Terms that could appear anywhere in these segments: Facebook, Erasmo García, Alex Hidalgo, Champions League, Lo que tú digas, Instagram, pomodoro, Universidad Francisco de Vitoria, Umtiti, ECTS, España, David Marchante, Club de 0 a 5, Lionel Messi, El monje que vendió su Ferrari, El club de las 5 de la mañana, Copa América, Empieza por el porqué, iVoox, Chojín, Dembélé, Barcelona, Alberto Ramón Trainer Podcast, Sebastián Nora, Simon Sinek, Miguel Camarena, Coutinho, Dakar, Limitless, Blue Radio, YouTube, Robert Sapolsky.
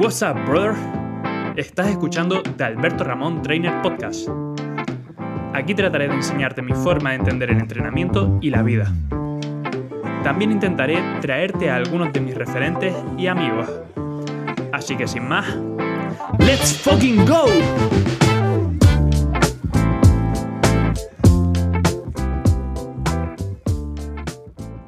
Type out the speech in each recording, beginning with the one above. What's up, brother? Estás escuchando The Alberto Ramón Trainer Podcast. Aquí trataré de enseñarte mi forma de entender el entrenamiento y la vida. También intentaré traerte a algunos de mis referentes y amigos. Así que sin más, ¡let's fucking go!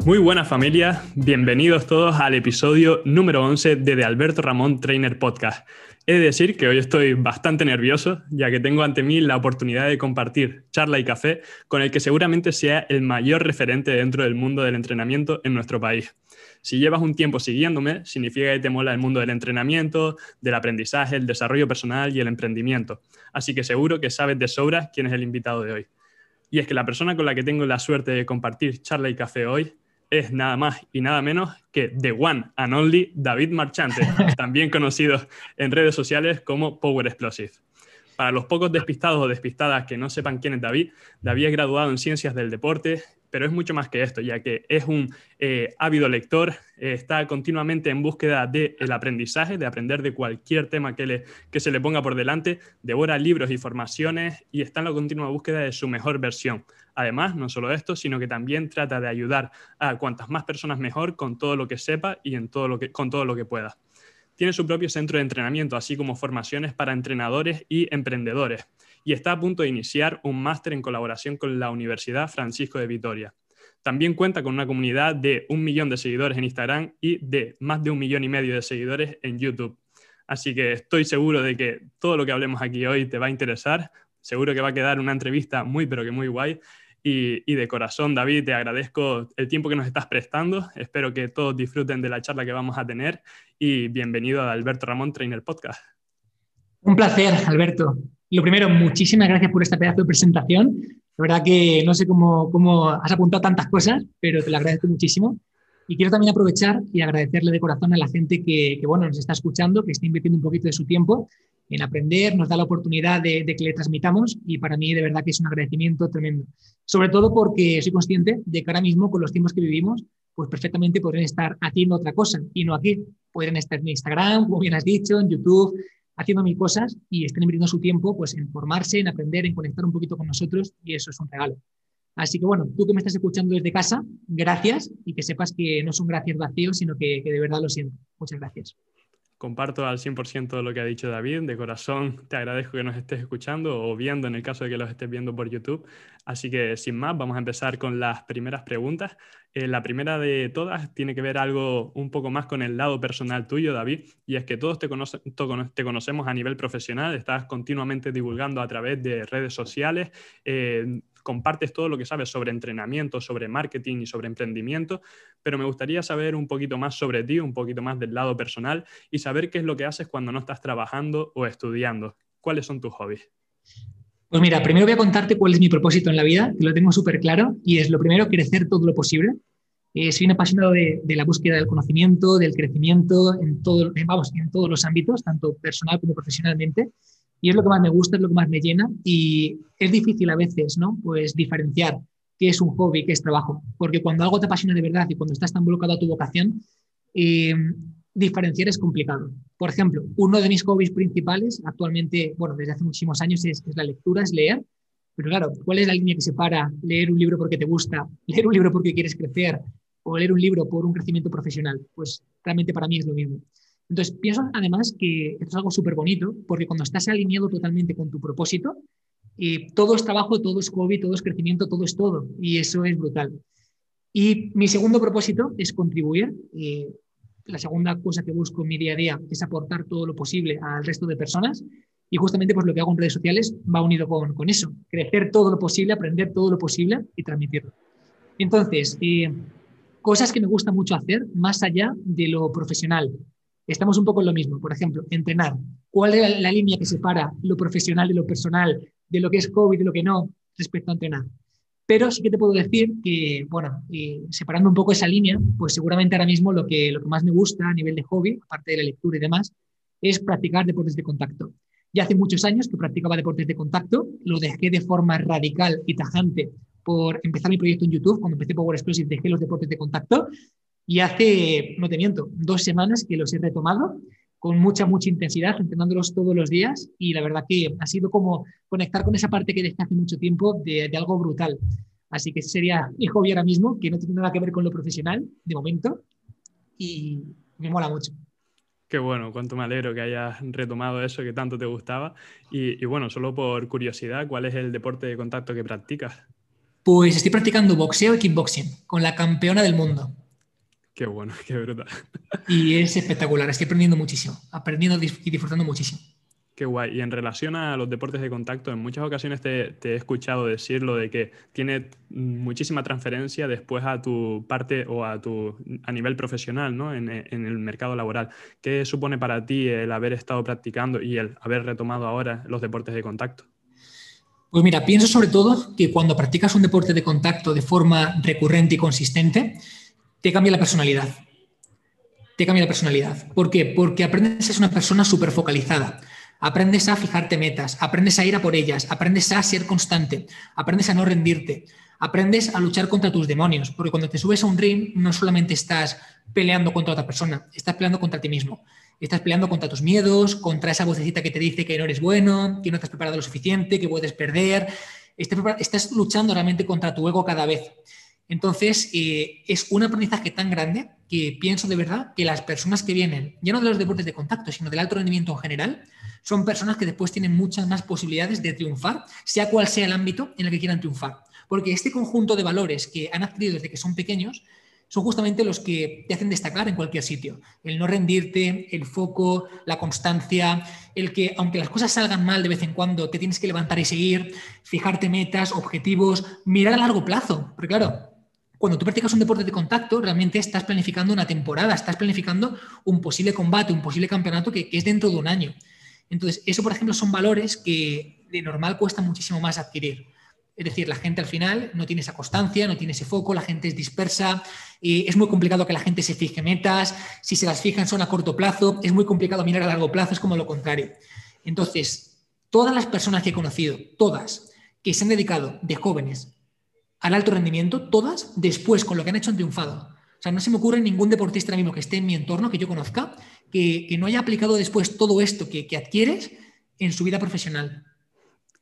Muy buenas familia, bienvenidos todos al episodio número 11 de The Alberto Ramón Trainer Podcast. He de decir que hoy estoy bastante nervioso, ya que tengo ante mí la oportunidad de compartir charla y café con el que seguramente sea el mayor referente dentro del mundo del entrenamiento en nuestro país. Si llevas un tiempo siguiéndome, significa que te mola el mundo del entrenamiento, del aprendizaje, el desarrollo personal y el emprendimiento. Así que seguro que sabes de sobra quién es el invitado de hoy. Y es que la persona con la que tengo la suerte de compartir charla y café hoy es nada más y nada menos que The One and Only David Marchante, también conocido en redes sociales como Power Explosive. Para los pocos despistados o despistadas que no sepan quién es David, David es graduado en Ciencias del Deporte, pero es mucho más que esto, ya que es un ávido lector, está continuamente en búsqueda del aprendizaje, de aprender de cualquier tema que se le ponga por delante, devora libros y formaciones y está en la continua búsqueda de su mejor versión. Además, no solo esto, sino que también trata de ayudar a cuantas más personas mejor con todo lo que sepa y con todo lo que pueda. Tiene su propio centro de entrenamiento, así como formaciones para entrenadores y emprendedores, y está a punto de iniciar un máster en colaboración con la Universidad Francisco de Vitoria. También cuenta con una comunidad de 1 millón de seguidores en Instagram y de más de 1,5 millones de seguidores en YouTube. Así que estoy seguro de que todo lo que hablemos aquí hoy te va a interesar, seguro que va a quedar una entrevista muy pero que muy guay, y de corazón, David, te agradezco el tiempo que nos estás prestando, espero que todos disfruten de la charla que vamos a tener, y bienvenido a Alberto Ramón Trainer Podcast. Un placer, Alberto. Lo primero, muchísimas gracias por esta pedazo de presentación. La verdad que no sé cómo has apuntado tantas cosas, pero te lo agradezco muchísimo. Y quiero también aprovechar y agradecerle de corazón a la gente que nos está escuchando, que está invirtiendo un poquito de su tiempo en aprender, nos da la oportunidad de que le transmitamos y para mí de verdad que es un agradecimiento tremendo. Sobre todo porque soy consciente de que ahora mismo con los tiempos que vivimos, pues perfectamente podrían estar haciendo otra cosa y no aquí. Podrían estar en Instagram, como bien has dicho, en YouTube, haciendo mil cosas y están invirtiendo su tiempo pues, en formarse, en aprender, en conectar un poquito con nosotros y eso es un regalo. Así que bueno, tú que me estás escuchando desde casa, gracias y que sepas que no son gracias vacíos, sino que de verdad lo siento. Muchas gracias. Comparto al 100% lo que ha dicho David, de corazón te agradezco que nos estés escuchando o viendo en el caso de que los estés viendo por YouTube. Así que sin más, vamos a empezar con las primeras preguntas. La primera de todas tiene que ver algo un poco más con el lado personal tuyo, David, y es que todos te conocemos a nivel profesional, estás continuamente divulgando a través de redes sociales, compartes todo lo que sabes sobre entrenamiento, sobre marketing y sobre emprendimiento, pero me gustaría saber un poquito más sobre ti, un poquito más del lado personal y saber qué es lo que haces cuando no estás trabajando o estudiando. ¿Cuáles son tus hobbies? Pues mira, primero voy a contarte cuál es mi propósito en la vida, que lo tengo súper claro y es lo primero, crecer todo lo posible. Soy un apasionado de la búsqueda del conocimiento, del crecimiento, en todos los ámbitos, tanto personal como profesionalmente. Y es lo que más me gusta, es lo que más me llena y es difícil a veces, ¿no? Pues diferenciar qué es un hobby, qué es trabajo. Porque cuando algo te apasiona de verdad y cuando estás tan volcado a tu vocación, diferenciar es complicado. Por ejemplo, uno de mis hobbies principales actualmente, bueno, desde hace muchísimos años es la lectura, es leer. Pero claro, ¿cuál es la línea que separa leer un libro porque te gusta, leer un libro porque quieres crecer o leer un libro por un crecimiento profesional? Pues realmente para mí es lo mismo. Entonces, pienso además que esto es algo súper bonito, porque cuando estás alineado totalmente con tu propósito, todo es trabajo, todo es hobby, todo es crecimiento, todo es todo, y eso es brutal. Y mi segundo propósito es contribuir. La segunda cosa que busco en mi día a día es aportar todo lo posible al resto de personas, y justamente pues, lo que hago en redes sociales va unido con eso, crecer todo lo posible, aprender todo lo posible y transmitirlo. Entonces, cosas que me gusta mucho hacer más allá de lo profesional. Estamos un poco en lo mismo, por ejemplo, entrenar. ¿Cuál es la línea que separa lo profesional de lo personal, de lo que es hobby, de lo que no, respecto a entrenar? Pero sí que te puedo decir que, bueno, separando un poco esa línea, pues seguramente ahora mismo lo que más me gusta a nivel de hobby, aparte de la lectura y demás, es practicar deportes de contacto. Ya hace muchos años que practicaba deportes de contacto, lo dejé de forma radical y tajante por empezar mi proyecto en YouTube. Cuando empecé Power Explosive dejé los deportes de contacto. Y hace, no te miento, 2 semanas que los he retomado con mucha intensidad, entrenándolos todos los días, y la verdad que ha sido como conectar con esa parte que dejé hace mucho tiempo de algo brutal. Así que sería mi hobby ahora mismo, que no tiene nada que ver con lo profesional, de momento, y me mola mucho. Qué bueno, cuánto me alegro que hayas retomado eso que tanto te gustaba. Y bueno, solo por curiosidad, ¿cuál es el deporte de contacto que practicas? Pues estoy practicando boxeo y kickboxing con la campeona del mundo. Qué bueno, qué brutal. Y es espectacular, estoy aprendiendo muchísimo, y disfrutando muchísimo. Qué guay. Y en relación a los deportes de contacto, en muchas ocasiones te he escuchado decirlo de que tiene muchísima transferencia después a tu parte o a nivel profesional, ¿no? En el mercado laboral. ¿Qué supone para ti el haber estado practicando y el haber retomado ahora los deportes de contacto? Pues mira, pienso sobre todo que cuando practicas un deporte de contacto de forma recurrente y consistente, te cambia la personalidad. Te cambia la personalidad. ¿Por qué? Porque aprendes a ser una persona súper focalizada. Aprendes a fijarte metas, aprendes a ir a por ellas, aprendes a ser constante, aprendes a no rendirte, aprendes a luchar contra tus demonios, porque cuando te subes a un ring no solamente estás peleando contra otra persona, estás peleando contra ti mismo, estás peleando contra tus miedos, contra esa vocecita que te dice que no eres bueno, que no te has preparado lo suficiente, que puedes perder, estás luchando realmente contra tu ego cada vez. Entonces, es un aprendizaje tan grande que pienso de verdad que las personas que vienen, ya no de los deportes de contacto, sino del alto rendimiento en general, son personas que después tienen muchas más posibilidades de triunfar, sea cual sea el ámbito en el que quieran triunfar. Porque este conjunto de valores que han adquirido desde que son pequeños son justamente los que te hacen destacar en cualquier sitio. El no rendirte, el foco, la constancia, el que aunque las cosas salgan mal de vez en cuando, te tienes que levantar y seguir, fijarte metas, objetivos, mirar a largo plazo. Porque claro, cuando tú practicas un deporte de contacto, realmente estás planificando una temporada, estás planificando un posible combate, un posible campeonato que es dentro de un año. Entonces, eso, por ejemplo, son valores que de normal cuesta muchísimo más adquirir. Es decir, la gente al final no tiene esa constancia, no tiene ese foco, la gente es dispersa, es muy complicado que la gente se fije metas, si se las fijan son a corto plazo, es muy complicado mirar a largo plazo, es como lo contrario. Entonces, todas las personas que he conocido, todas, que se han dedicado de jóvenes al alto rendimiento, todas, después, con lo que han hecho, han triunfado. O sea, no se me ocurre ningún deportista ahora mismo que esté en mi entorno, que yo conozca, que no haya aplicado después todo esto que adquieres en su vida profesional.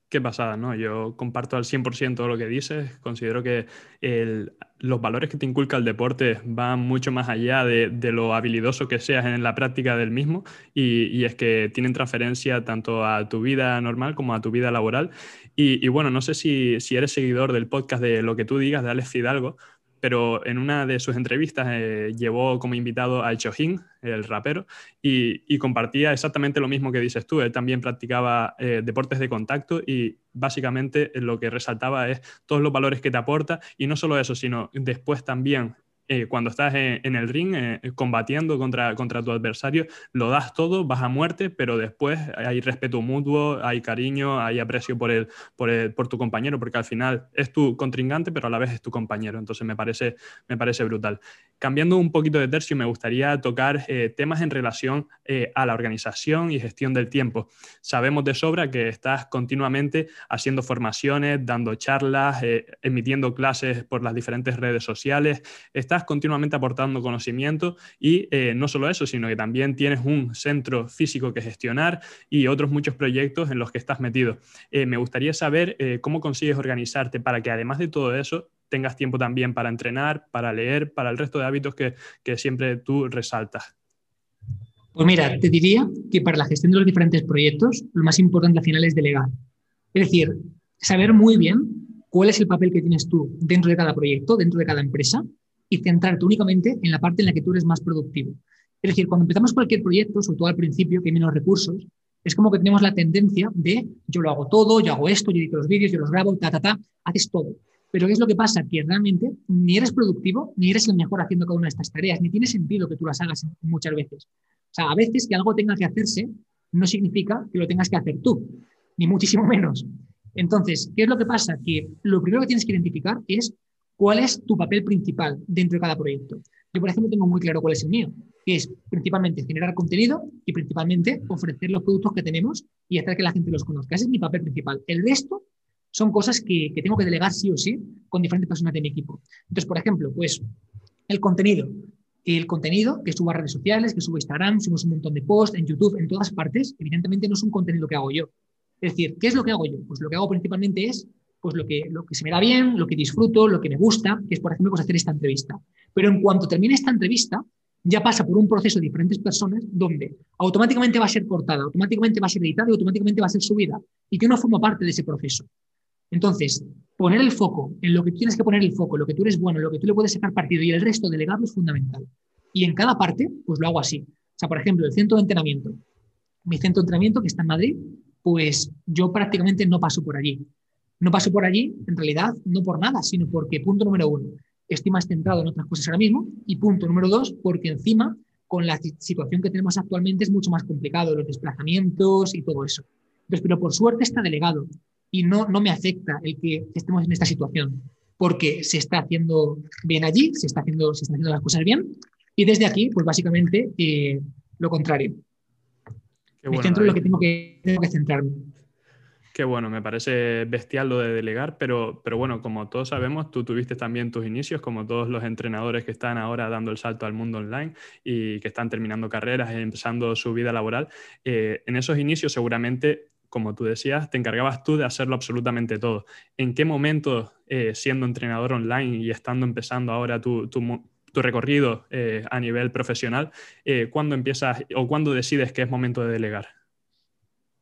Qué pasada, ¿no? Yo comparto al 100% todo lo que dices. Considero que los valores que te inculca el deporte van mucho más allá de lo habilidoso que seas en la práctica del mismo, y es que tienen transferencia tanto a tu vida normal como a tu vida laboral. Y bueno, no sé si eres seguidor del podcast de Lo que tú digas, de Alex Hidalgo, pero en una de sus entrevistas llevó como invitado al Chojín, el rapero, y compartía exactamente lo mismo que dices tú. Él también practicaba deportes de contacto, y básicamente lo que resaltaba es todos los valores que te aporta, y no solo eso, sino después también cuando estás en el ring combatiendo contra tu adversario, lo das todo, vas a muerte, pero después hay respeto mutuo, hay cariño, hay aprecio por tu compañero, porque al final es tu contrincante, pero a la vez es tu compañero. Entonces me parece brutal. Cambiando un poquito de tercio, me gustaría tocar temas en relación a la organización y gestión del tiempo. Sabemos de sobra que estás continuamente haciendo formaciones, dando charlas, emitiendo clases por las diferentes redes sociales, estás continuamente aportando conocimiento, y no solo eso, sino que también tienes un centro físico que gestionar y otros muchos proyectos en los que estás metido. Me gustaría saber cómo consigues organizarte para que, además de todo eso, tengas tiempo también para entrenar, para leer, para el resto de hábitos que siempre tú resaltas. Pues mira, te diría que para la gestión de los diferentes proyectos, lo más importante al final es delegar. Es decir, saber muy bien cuál es el papel que tienes tú dentro de cada proyecto, dentro de cada empresa, y centrarte únicamente en la parte en la que tú eres más productivo. Es decir, cuando empezamos cualquier proyecto, sobre todo al principio, que hay menos recursos, es como que tenemos la tendencia de yo lo hago todo, yo hago esto, yo edito los vídeos, yo los grabo, haces todo. Pero ¿qué es lo que pasa? Que realmente ni eres productivo, ni eres el mejor haciendo cada una de estas tareas, ni tiene sentido que tú las hagas muchas veces. O sea, a veces que algo tenga que hacerse no significa que lo tengas que hacer tú, ni muchísimo menos. Entonces, ¿qué es lo que pasa? Que lo primero que tienes que identificar es ¿cuál es tu papel principal dentro de cada proyecto? Yo, por ejemplo, tengo muy claro cuál es el mío, que es principalmente generar contenido y principalmente ofrecer los productos que tenemos y hacer que la gente los conozca. Ese es mi papel principal. El resto son cosas que tengo que delegar sí o sí con diferentes personas de mi equipo. Entonces, por ejemplo, pues el contenido. el contenido que subo a redes sociales, que subo a Instagram, subimos un montón de posts en YouTube, en todas partes, evidentemente no es un contenido que hago yo. Es decir, ¿qué es lo que hago yo? Pues lo que hago principalmente es pues lo que se me da bien, lo que disfruto, lo que me gusta, que es, por ejemplo, pues hacer esta entrevista. Pero en cuanto termine esta entrevista, ya pasa por un proceso de diferentes personas donde automáticamente va a ser cortada, automáticamente va a ser editada y automáticamente va a ser subida. Y yo no formo parte de ese proceso. Entonces, poner el foco en lo que tienes que poner el foco, lo que tú eres bueno, lo que tú le puedes sacar partido y el resto delegarlo es fundamental. Y en cada parte, pues lo hago así. O sea, por ejemplo, el centro de entrenamiento. Mi centro de entrenamiento, que está en Madrid, pues yo prácticamente no paso por allí. No paso por allí, en realidad, no por nada, sino porque, punto número uno, estoy más centrado en otras cosas ahora mismo y punto número dos, porque encima, con la situación que tenemos actualmente es mucho más complicado, los desplazamientos y todo eso. Entonces, pero por suerte está delegado. Y no me afecta el que estemos en esta situación, porque se está haciendo bien allí, se están haciendo las cosas bien, y desde aquí, pues básicamente, lo contrario. Me centro en lo que tengo que centrarme. Qué bueno, me parece bestial lo de delegar, pero bueno, como todos sabemos, tú tuviste también tus inicios, como todos los entrenadores que están ahora dando el salto al mundo online y que están terminando carreras y empezando su vida laboral. En esos inicios seguramente, como tú decías, te encargabas tú de hacerlo absolutamente todo. ¿En qué momento, siendo entrenador online y estando empezando ahora tu recorrido a nivel profesional, cuándo empiezas o cuándo decides que es momento de delegar?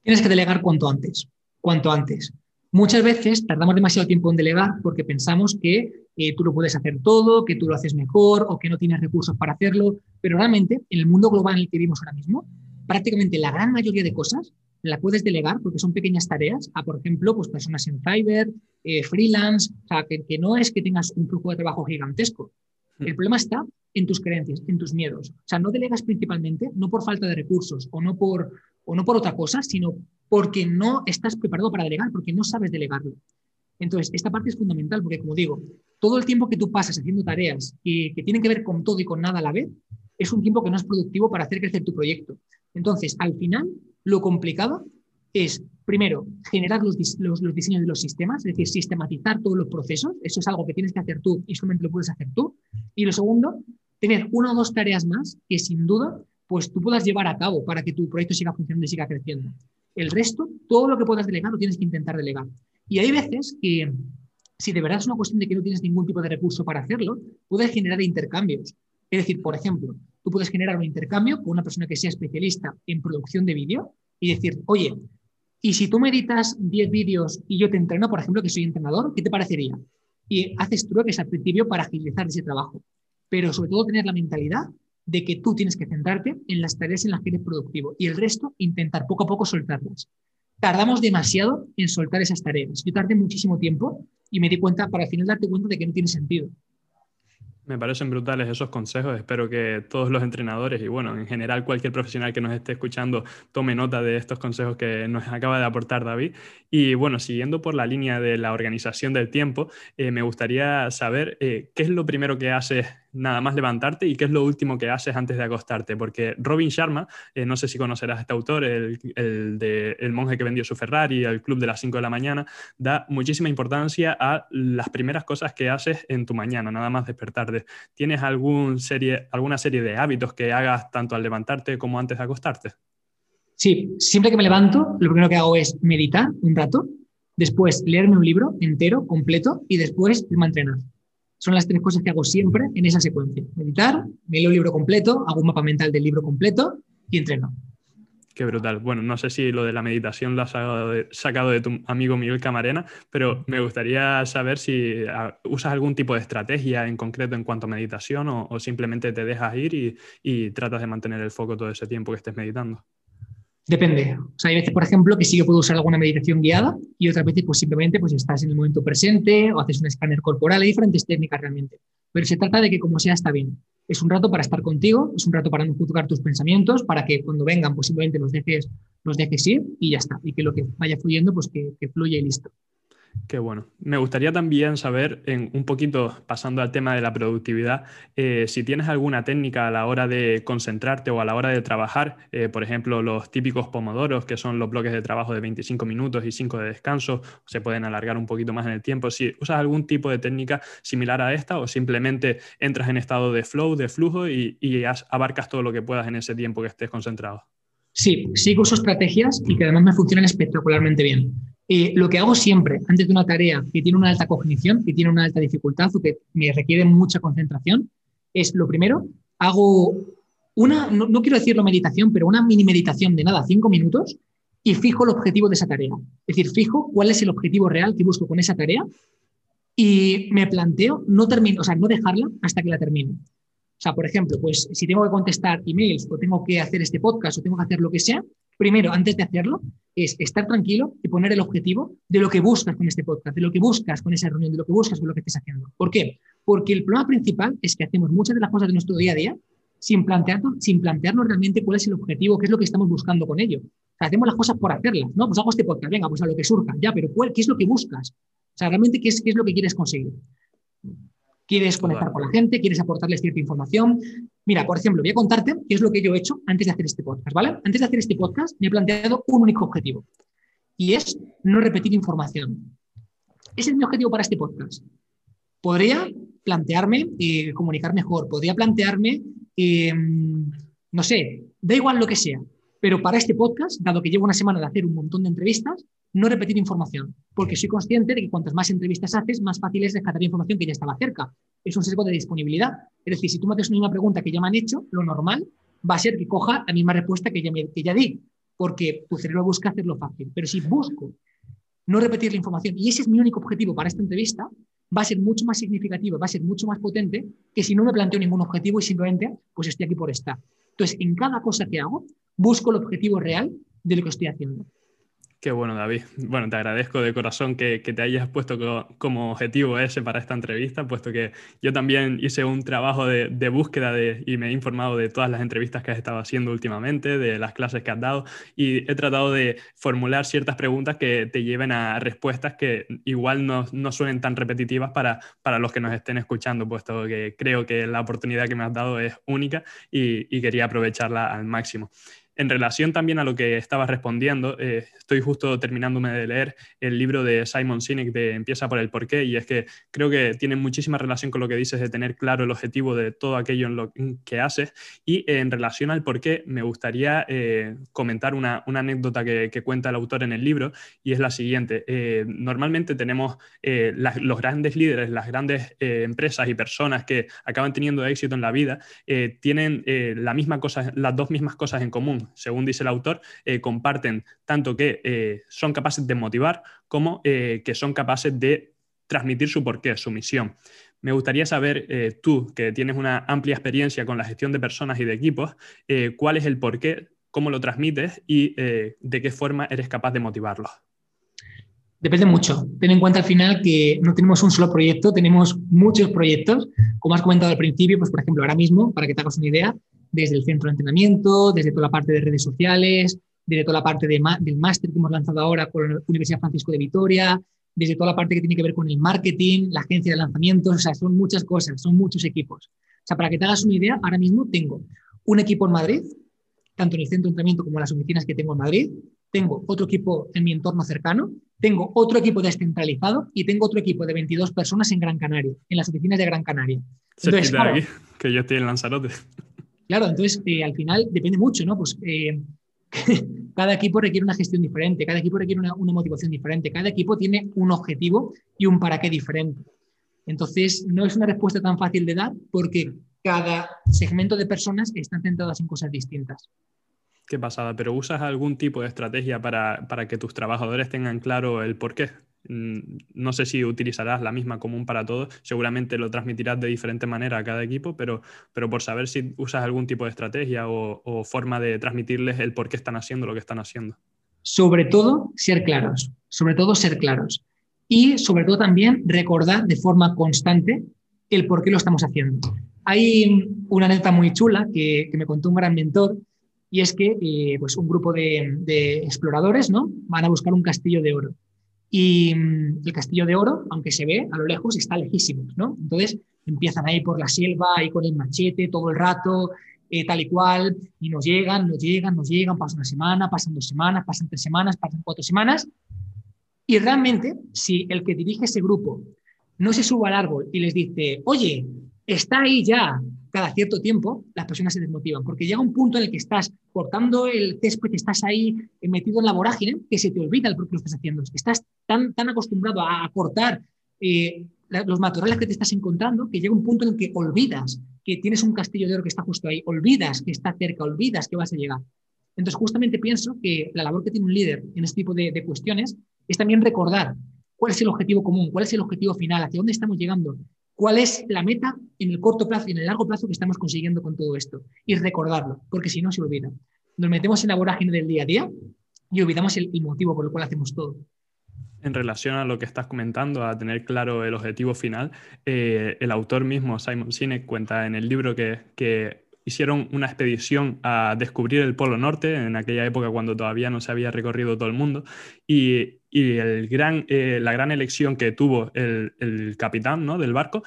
Tienes que delegar cuanto antes, cuanto antes. Muchas veces tardamos demasiado tiempo en delegar porque pensamos que tú lo puedes hacer todo, que tú lo haces mejor o que no tienes recursos para hacerlo, pero realmente en el mundo global en el que vivimos ahora mismo, prácticamente la gran mayoría de cosas la puedes delegar porque son pequeñas tareas a, por ejemplo, pues personas en cyber, freelance, o sea, que no es que tengas un flujo de trabajo gigantesco. El problema está en tus creencias, en tus miedos. O sea, no delegas principalmente, no por falta de recursos o no por otra cosa, sino porque no estás preparado para delegar, porque no sabes delegarlo. Entonces, esta parte es fundamental porque, como digo, todo el tiempo que tú pasas haciendo tareas que tienen que ver con todo y con nada a la vez, es un tiempo que no es productivo para hacer crecer tu proyecto. Entonces, al final, lo complicado es, primero, generar los diseños de los sistemas, es decir, sistematizar todos los procesos. Eso es algo que tienes que hacer tú y solamente lo puedes hacer tú. Y lo segundo, tener una o dos tareas más que, sin duda, pues tú puedas llevar a cabo para que tu proyecto siga funcionando y siga creciendo. El resto, todo lo que puedas delegar, lo tienes que intentar delegar. Y hay veces que, si de verdad es una cuestión de que no tienes ningún tipo de recurso para hacerlo, puedes generar intercambios. Es decir, por ejemplo, tú puedes generar un intercambio con una persona que sea especialista en producción de vídeo y decir, oye, y si tú me editas 10 vídeos y yo te entreno, por ejemplo, que soy entrenador, ¿qué te parecería? Y haces truques al principio para agilizar ese trabajo. Pero sobre todo tener la mentalidad de que tú tienes que centrarte en las tareas en las que eres productivo y el resto intentar poco a poco soltarlas. Tardamos demasiado en soltar esas tareas. Yo tardé muchísimo tiempo y me di cuenta, para al final darte cuenta de que no tiene sentido. Me parecen brutales esos consejos. Espero que todos los entrenadores y, bueno, en general cualquier profesional que nos esté escuchando tome nota de estos consejos que nos acaba de aportar David. Y, bueno, siguiendo por la línea de la organización del tiempo, me gustaría saber qué es lo primero que haces nada más levantarte y qué es lo último que haces antes de acostarte. Porque Robin Sharma, no sé si conocerás a este autor, el de El monje que vendió su Ferrari, El club de las 5 de la mañana, da muchísima importancia a las primeras cosas que haces en tu mañana, nada más despertarte. ¿Tienes alguna serie de hábitos que hagas tanto al levantarte como antes de acostarte? Sí, siempre que me levanto, lo primero que hago es meditar un rato, después leerme un libro entero, completo, y después irme a entrenar. Son las tres cosas que hago siempre en esa secuencia. Meditar, me leo un libro completo, hago un mapa mental del libro completo y entreno. Qué brutal. Bueno, no sé si lo de la meditación lo has sacado de tu amigo Miguel Camarena, pero me gustaría saber si usas algún tipo de estrategia en concreto en cuanto a meditación o simplemente te dejas ir y tratas de mantener el foco todo ese tiempo que estés meditando. Depende. O sea, hay veces, por ejemplo, que sí que puedo usar alguna meditación guiada y otras veces pues simplemente pues estás en el momento presente o haces un escáner corporal. Hay diferentes técnicas realmente, pero se trata de que como sea está bien. Es un rato para estar contigo, es un rato para no juzgar tus pensamientos, para que cuando vengan pues simplemente los dejes ir y ya está. Y que lo que vaya fluyendo, pues que fluya y listo. Qué bueno. Me gustaría también saber, un poquito pasando al tema de la productividad, si tienes alguna técnica a la hora de concentrarte o a la hora de trabajar, por ejemplo, los típicos pomodoros, que son los bloques de trabajo de 25 minutos y 5 de descanso, se pueden alargar un poquito más en el tiempo. Si usas algún tipo de técnica similar a esta o simplemente entras en estado de flow, de flujo y abarcas todo lo que puedas en ese tiempo que estés concentrado. Sí, sigo uso estrategias y que además me funcionan espectacularmente bien. Lo que hago siempre, antes de una tarea que tiene una alta cognición, que tiene una alta dificultad o que me requiere mucha concentración, es lo primero, hago una, no quiero decirlo meditación, pero una mini meditación de nada, 5 minutos, y fijo el objetivo de esa tarea. Es decir, fijo cuál es el objetivo real que busco con esa tarea y me planteo no dejarla hasta que la termine. O sea, por ejemplo, pues si tengo que contestar emails o tengo que hacer este podcast o tengo que hacer lo que sea, primero, antes de hacerlo, es estar tranquilo y poner el objetivo de lo que buscas con este podcast, de lo que buscas con esa reunión, de lo que buscas con lo que estés haciendo. ¿Por qué? Porque el problema principal es que hacemos muchas de las cosas de nuestro día a día sin plantearnos realmente cuál es el objetivo, qué es lo que estamos buscando con ello. O sea, hacemos las cosas por hacerlas, ¿no? Pues hago este podcast, venga, pues a lo que surja, ya, pero ¿qué es lo que buscas? O sea, realmente, ¿qué es lo que quieres conseguir? ¿Quieres conectar con la gente? ¿Quieres aportarles cierta información? Mira, por ejemplo, voy a contarte qué es lo que yo he hecho antes de hacer este podcast, ¿vale? Antes de hacer este podcast me he planteado un único objetivo y es no repetir información. Ese es mi objetivo para este podcast. Podría plantearme comunicar mejor, podría plantearme, no sé, da igual lo que sea, pero para este podcast, dado que llevo una semana de hacer un montón de entrevistas, no repetir información, porque soy consciente de que cuantas más entrevistas haces, más fácil es rescatar información que ya estaba cerca. Es un sesgo de disponibilidad. Es decir, si tú me haces una misma pregunta que ya me han hecho, lo normal va a ser que coja la misma respuesta que ya di, porque tu cerebro busca hacerlo fácil. Pero si busco no repetir la información, y ese es mi único objetivo para esta entrevista, va a ser mucho más significativo, va a ser mucho más potente que si no me planteo ningún objetivo y simplemente pues estoy aquí por estar. Entonces, en cada cosa que hago, busco el objetivo real de lo que estoy haciendo. Qué bueno, David. Bueno, te agradezco de corazón que te hayas puesto como objetivo ese para esta entrevista, puesto que yo también hice un trabajo de búsqueda y me he informado de todas las entrevistas que has estado haciendo últimamente, de las clases que has dado, y he tratado de formular ciertas preguntas que te lleven a respuestas que igual no suenen tan repetitivas para los que nos estén escuchando, puesto que creo que la oportunidad que me has dado es única y quería aprovecharla al máximo. En relación también a lo que estabas respondiendo, estoy justo terminándome de leer el libro de Simon Sinek de Empieza por el porqué, y es que creo que tiene muchísima relación con lo que dices de tener claro el objetivo de todo aquello en lo que haces, y en relación al porqué me gustaría comentar una anécdota que cuenta el autor en el libro, y es la siguiente. Normalmente tenemos los grandes líderes, las grandes empresas y personas que acaban teniendo éxito en la vida, tienen las dos mismas cosas en común. Según dice el autor, comparten tanto que son capaces de motivar como que son capaces de transmitir su porqué, su misión. Me gustaría saber, tú, que tienes una amplia experiencia con la gestión de personas y de equipos, cuál es el porqué, cómo lo transmites y de qué forma eres capaz de motivarlos. Depende mucho. Ten en cuenta al final que no tenemos un solo proyecto, tenemos muchos proyectos. Como has comentado al principio, pues por ejemplo, ahora mismo, para que te hagas una idea, desde el centro de entrenamiento, desde toda la parte de redes sociales, desde toda la parte del máster que hemos lanzado ahora con la Universidad Francisco de Vitoria, desde toda la parte que tiene que ver con el marketing, la agencia de lanzamientos, o sea, son muchas cosas, son muchos equipos. O sea, para que te hagas una idea, ahora mismo tengo un equipo en Madrid, tanto en el centro de entrenamiento como en las oficinas que tengo en Madrid, tengo otro equipo en mi entorno cercano, tengo otro equipo descentralizado y tengo otro equipo de 22 personas en Gran Canaria, en las oficinas de Gran Canaria. Entonces, claro, aquí, que yo estoy en Lanzarote. Claro, entonces al final depende mucho, ¿no? Pues cada equipo requiere una gestión diferente, cada equipo requiere una motivación diferente, cada equipo tiene un objetivo y un para qué diferente. Entonces no es una respuesta tan fácil de dar porque cada segmento de personas están centradas en cosas distintas. Qué pasada, pero ¿usas algún tipo de estrategia para que tus trabajadores tengan claro el porqué? No sé si utilizarás la misma común para todos, seguramente lo transmitirás de diferente manera a cada equipo, pero por saber si usas algún tipo de estrategia o forma de transmitirles el por qué están haciendo lo que están haciendo. Sobre todo ser claros y sobre todo también recordar de forma constante el por qué lo estamos haciendo. Hay una anécdota muy chula que me contó un gran mentor, y es que pues un grupo de exploradores, ¿no?, van a buscar un castillo de oro. Y el Castillo de Oro, aunque se ve a lo lejos, está lejísimo, ¿no? Entonces empiezan ahí por la selva, ahí con el machete todo el rato, tal y cual, y nos llegan, pasa una semana, pasan 2 semanas, pasan 3 semanas, pasan 4 semanas, y realmente, si el que dirige ese grupo no se sube al árbol y les dice, oye, está ahí ya, cada cierto tiempo, las personas se desmotivan, porque llega un punto en el que estás cortando el césped, estás ahí metido en la vorágine, que se te olvida el propio lo que estás haciendo. Estás tan acostumbrado a cortar los matorrales que te estás encontrando, que llega un punto en el que olvidas que tienes un castillo de oro que está justo ahí, olvidas que está cerca, olvidas que vas a llegar. Entonces, justamente pienso que la labor que tiene un líder en este tipo de cuestiones es también recordar cuál es el objetivo común, cuál es el objetivo final, hacia dónde estamos llegando, cuál es la meta en el corto plazo y en el largo plazo que estamos consiguiendo con todo esto. Y recordarlo, porque si no se olvida. Nos metemos en la vorágine del día a día y olvidamos el motivo por el cual hacemos todo. En relación a lo que estás comentando, a tener claro el objetivo final, el autor mismo, Simon Sinek, cuenta en el libro que hicieron una expedición a descubrir el Polo Norte, en aquella época cuando todavía no se había recorrido todo el mundo, y la gran elección que tuvo el capitán, ¿no?, del barco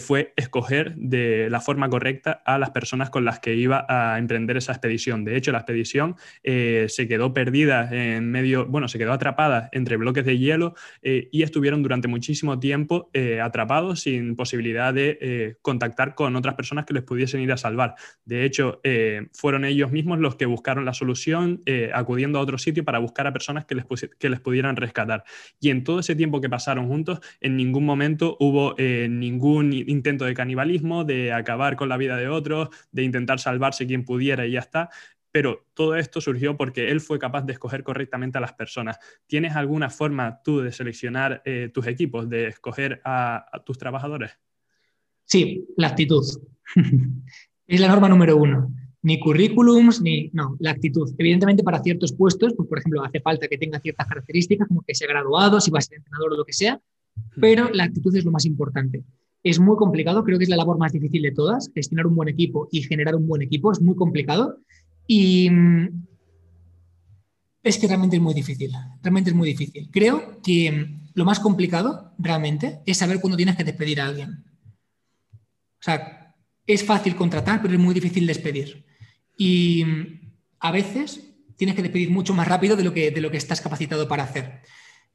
fue escoger de la forma correcta a las personas con las que iba a emprender esa expedición. De hecho, la expedición se quedó perdida en medio, bueno, se quedó atrapada entre bloques de hielo y estuvieron durante muchísimo tiempo atrapados sin posibilidad de contactar con otras personas que les pudiesen ir a salvar. De hecho, fueron ellos mismos los que buscaron la solución acudiendo a otro sitio para buscar a personas que les pudieran rescatar. Y en todo ese tiempo que pasaron juntos, en ningún momento hubo ningún intento de canibalismo, de acabar con la vida de otros, de intentar salvarse quien pudiera y ya está. Pero todo esto surgió porque él fue capaz de escoger correctamente a las personas. ¿Tienes alguna forma tú de seleccionar tus equipos, de escoger a tus trabajadores? Sí, la actitud. Es la norma número 1. Ni currículums, no, la actitud. Evidentemente, para ciertos puestos, pues por ejemplo, hace falta que tenga ciertas características, como que sea graduado, si va a ser entrenador o lo que sea, pero la actitud es lo más importante. Es muy complicado, creo que es la labor más difícil de todas, gestionar un buen equipo y generar un buen equipo, es muy complicado. Y es que realmente es muy difícil. Creo que lo más complicado realmente es saber cuándo tienes que despedir a alguien. O sea, es fácil contratar, pero es muy difícil despedir. Y a veces tienes que despedir mucho más rápido de lo que estás capacitado para hacer.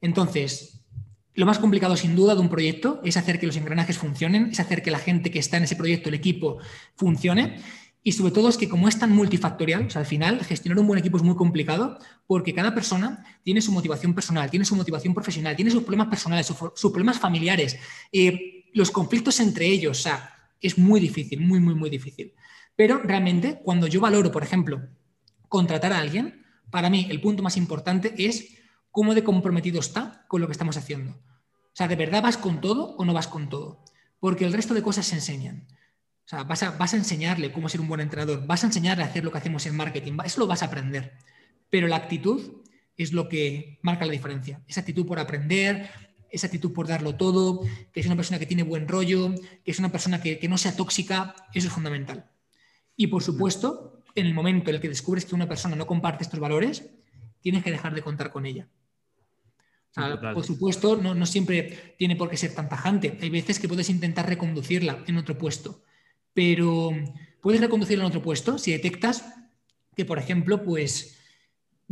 Entonces, lo más complicado sin duda de un proyecto es hacer que los engranajes funcionen, es hacer que la gente que está en ese proyecto, el equipo, funcione. Y sobre todo es que como es tan multifactorial, o sea, al final gestionar un buen equipo es muy complicado porque cada persona tiene su motivación personal, tiene su motivación profesional, tiene sus problemas personales, sus problemas familiares, los conflictos entre ellos. O sea, es muy difícil, muy, muy, muy difícil. Pero realmente, cuando yo valoro, por ejemplo, contratar a alguien, para mí el punto más importante es cómo de comprometido está con lo que estamos haciendo. O sea, ¿de verdad vas con todo o no vas con todo? Porque el resto de cosas se enseñan. O sea, vas a enseñarle cómo ser un buen entrenador, vas a enseñarle a hacer lo que hacemos en marketing, eso lo vas a aprender. Pero la actitud es lo que marca la diferencia. Esa actitud por aprender, esa actitud por darlo todo, que es una persona que tiene buen rollo, que es una persona que no sea tóxica, eso es fundamental. Y, por supuesto, en el momento en el que descubres que una persona no comparte estos valores, tienes que dejar de contar con ella. O sea, por supuesto, no siempre tiene por qué ser tan tajante. Hay veces que puedes intentar reconducirla en otro puesto. Pero puedes reconducirla en otro puesto si detectas que, por ejemplo, pues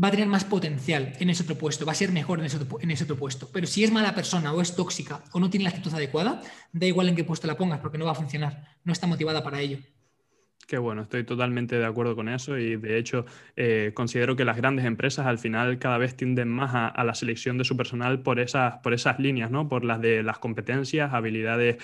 va a tener más potencial en ese otro puesto, va a ser mejor en ese otro puesto. Pero si es mala persona o es tóxica o no tiene la actitud adecuada, da igual en qué puesto la pongas porque no va a funcionar, no está motivada para ello. Qué bueno, estoy totalmente de acuerdo con eso y de hecho considero que las grandes empresas al final cada vez tienden más a la selección de su personal por esas líneas, ¿no? Por las de las competencias, habilidades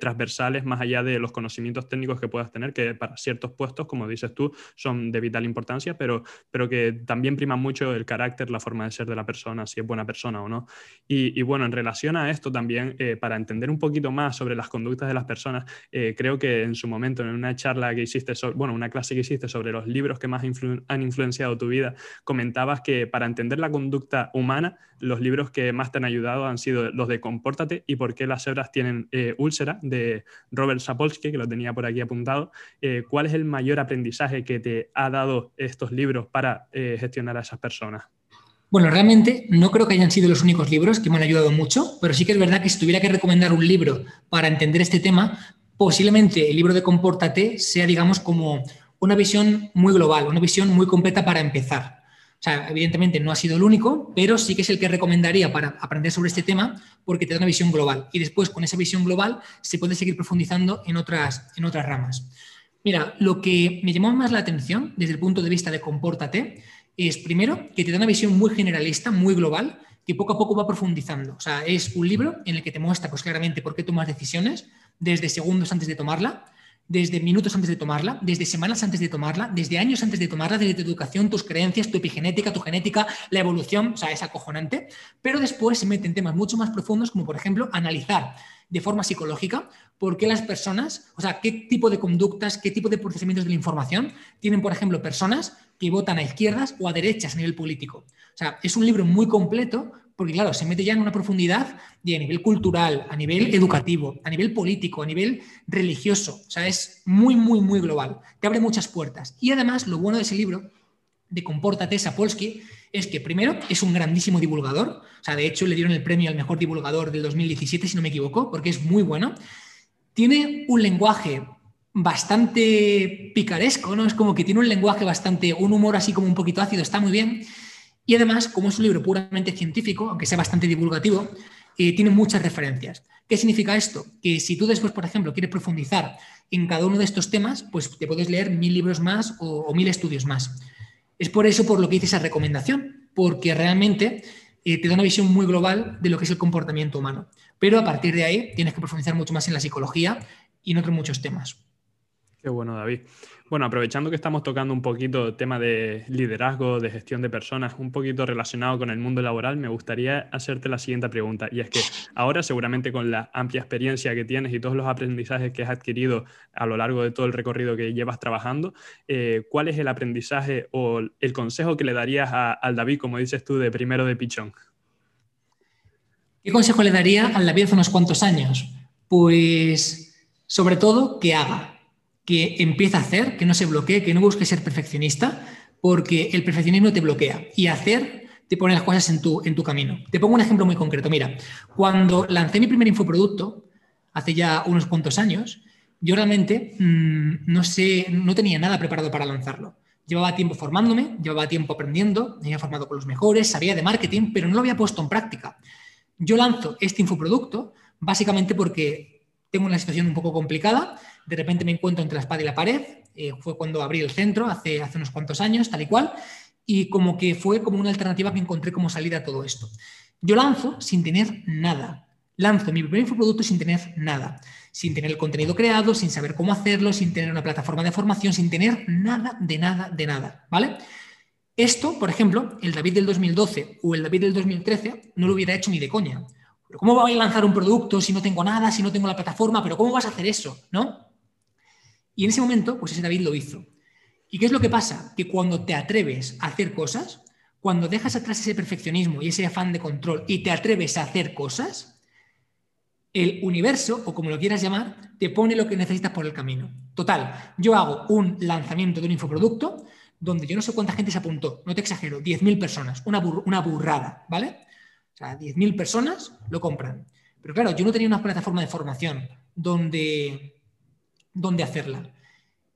transversales, más allá de los conocimientos técnicos que puedas tener, que para ciertos puestos, como dices tú, son de vital importancia, pero que también prima mucho el carácter, la forma de ser de la persona, si es buena persona o no. Y bueno, en relación a esto también, para entender un poquito más sobre las conductas de las personas, creo que en su momento, en una charla que hiciste, una clase que hiciste sobre los libros que más han influenciado tu vida, comentabas que para entender la conducta humana, los libros que más te han ayudado han sido los de Compórtate y por qué las cebras tienen úlcera, de Robert Sapolsky, que lo tenía por aquí apuntado. ¿Cuál es el mayor aprendizaje que te ha dado estos libros para gestionar a esas personas? Bueno, realmente no creo que hayan sido los únicos libros que me han ayudado mucho, pero sí que es verdad que si tuviera que recomendar un libro para entender este tema, posiblemente el libro de Compórtate sea, digamos, como una visión muy global, una visión muy completa para empezar. O sea, evidentemente no ha sido el único, pero sí que es el que recomendaría para aprender sobre este tema porque te da una visión global. Y después, con esa visión global, se puede seguir profundizando en otras ramas. Mira, lo que me llamó más la atención desde el punto de vista de Compórtate es, primero, que te da una visión muy generalista, muy global, que poco a poco va profundizando. O sea, es un libro en el que te muestra pues, claramente por qué tomas decisiones, desde segundos antes de tomarla, desde minutos antes de tomarla, desde semanas antes de tomarla, desde años antes de tomarla, desde tu educación, tus creencias, tu epigenética, tu genética, la evolución, o sea, es acojonante, pero después se meten temas mucho más profundos como, por ejemplo, analizar de forma psicológica por qué las personas, o sea, qué tipo de conductas, qué tipo de procesamientos de la información tienen, por ejemplo, personas que votan a izquierdas o a derechas a nivel político. O sea, es un libro muy completo porque, claro, se mete ya en una profundidad de a nivel cultural, a nivel educativo, a nivel político, a nivel religioso. O sea, es muy, muy, muy global. Te abre muchas puertas. Y además, lo bueno de ese libro, de Compórtate, Sapolsky, es que, primero, es un grandísimo divulgador. O sea, de hecho, le dieron el premio al mejor divulgador del 2017, si no me equivoco, porque es muy bueno. Tiene un lenguaje bastante picaresco, ¿no? Es como que tiene un lenguaje bastante, un humor así como un poquito ácido, está muy bien. Y además, como es un libro puramente científico, aunque sea bastante divulgativo, tiene muchas referencias. ¿Qué significa esto? Que si tú después, por ejemplo, quieres profundizar en cada uno de estos temas, pues te puedes leer 1000 libros más o 1000 estudios más. Es por eso por lo que hice esa recomendación, porque realmente te da una visión muy global de lo que es el comportamiento humano. Pero a partir de ahí tienes que profundizar mucho más en la psicología y en otros muchos temas. Qué bueno, David. Bueno, aprovechando que estamos tocando un poquito el tema de liderazgo, de gestión de personas, un poquito relacionado con el mundo laboral, me gustaría hacerte la siguiente pregunta. Y es que ahora seguramente con la amplia experiencia que tienes y todos los aprendizajes que has adquirido a lo largo de todo el recorrido que llevas trabajando, ¿cuál es el aprendizaje o el consejo que le darías al David, como dices tú, de primero de pichón? ¿Qué consejo le daría al David hace unos cuantos años? Pues sobre todo que haga. Que empieza a hacer, que no se bloquee, que no busque ser perfeccionista, porque el perfeccionismo te bloquea y hacer te pone las cosas en tu camino. Te pongo un ejemplo muy concreto. Mira, cuando lancé mi primer infoproducto, hace ya unos cuantos años, yo realmente no tenía nada preparado para lanzarlo. Llevaba tiempo formándome, llevaba tiempo aprendiendo, me había formado con los mejores, sabía de marketing, pero no lo había puesto en práctica. Yo lanzo este infoproducto básicamente porque tengo una situación un poco complicada, de repente me encuentro entre la espada y la pared, fue cuando abrí el centro hace unos cuantos años, tal y cual, y como que fue como una alternativa que encontré como salida a todo esto. Yo lanzo sin tener nada, lanzo mi primer infoproducto sin tener nada, sin tener el contenido creado, sin saber cómo hacerlo, sin tener una plataforma de formación, sin tener nada, de nada, de nada, ¿vale? Esto, por ejemplo, el David del 2012 o el David del 2013 no lo hubiera hecho ni de coña. ¿Pero cómo voy a lanzar un producto si no tengo nada, si no tengo la plataforma? ¿Pero cómo vas a hacer eso? ¿No? Y en ese momento, pues ese David lo hizo. ¿Y qué es lo que pasa? Que cuando te atreves a hacer cosas, cuando dejas atrás ese perfeccionismo y ese afán de control y te atreves a hacer cosas, el universo, o como lo quieras llamar, te pone lo que necesitas por el camino. Total, yo hago un lanzamiento de un infoproducto donde yo no sé cuánta gente se apuntó, no te exagero, 10.000 personas, una burrada, ¿vale? O sea, 10.000 personas lo compran. Pero claro, yo no tenía una plataforma de formación donde hacerla.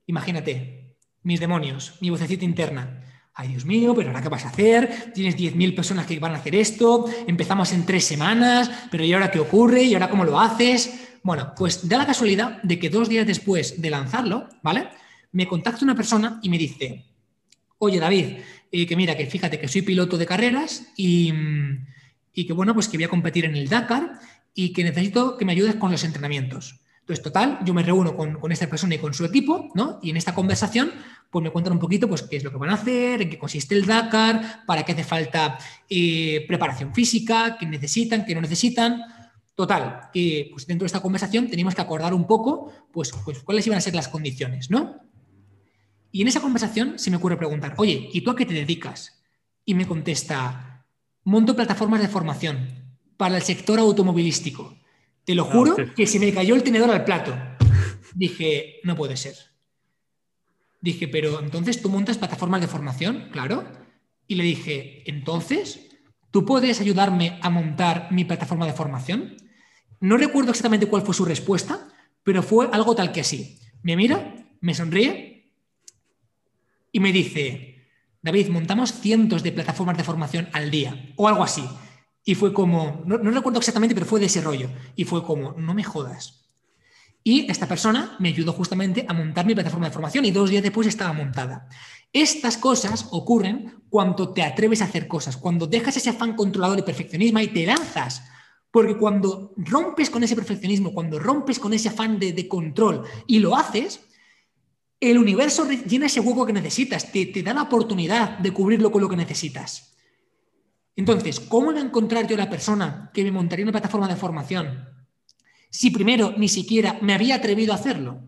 Imagínate, mis demonios, mi vocecita interna. Ay, Dios mío, pero ahora qué vas a hacer, tienes 10.000 personas que van a hacer esto, empezamos en 3 semanas, pero ¿y ahora qué ocurre? ¿Y ahora cómo lo haces? Bueno, pues da la casualidad de que 2 días después de lanzarlo, ¿vale? Me contacta una persona y me dice, oye, David, que mira, que fíjate que soy piloto de carreras y que bueno, pues que voy a competir en el Dakar y que necesito que me ayudes con los entrenamientos. Entonces, total, yo me reúno con esta persona y con su equipo, ¿no? Y en esta conversación, pues me cuentan un poquito, pues, qué es lo que van a hacer, en qué consiste el Dakar, para qué hace falta preparación física, qué necesitan, qué no necesitan. Total, que pues dentro de esta conversación teníamos que acordar un poco, pues cuáles iban a ser las condiciones, ¿no? Y en esa conversación se me ocurre preguntar, oye, ¿y tú a qué te dedicas? Y me contesta, monto plataformas de formación para el sector automovilístico. Te lo juro que se me cayó el tenedor al plato. Dije, no puede ser. Dije, pero entonces tú montas plataformas de formación, claro. Y le dije, entonces ¿tú puedes ayudarme a montar mi plataforma de formación? No recuerdo exactamente cuál fue su respuesta, pero fue algo tal que así. Me mira, me sonríe y me dice, David, montamos cientos de plataformas de formación al día, o algo así. Y fue como, no recuerdo exactamente, pero fue de ese rollo. Y fue como, no me jodas. Y esta persona me ayudó justamente a montar mi plataforma de formación y 2 días después estaba montada. Estas cosas ocurren cuando te atreves a hacer cosas, cuando dejas ese afán controlador y perfeccionismo y te lanzas. Porque cuando rompes con ese perfeccionismo, cuando rompes con ese afán de control y lo haces, el universo llena ese hueco que necesitas, te da la oportunidad de cubrirlo con lo que necesitas. Entonces, ¿cómo voy a encontrar yo a la persona que me montaría una plataforma de formación si primero ni siquiera me había atrevido a hacerlo?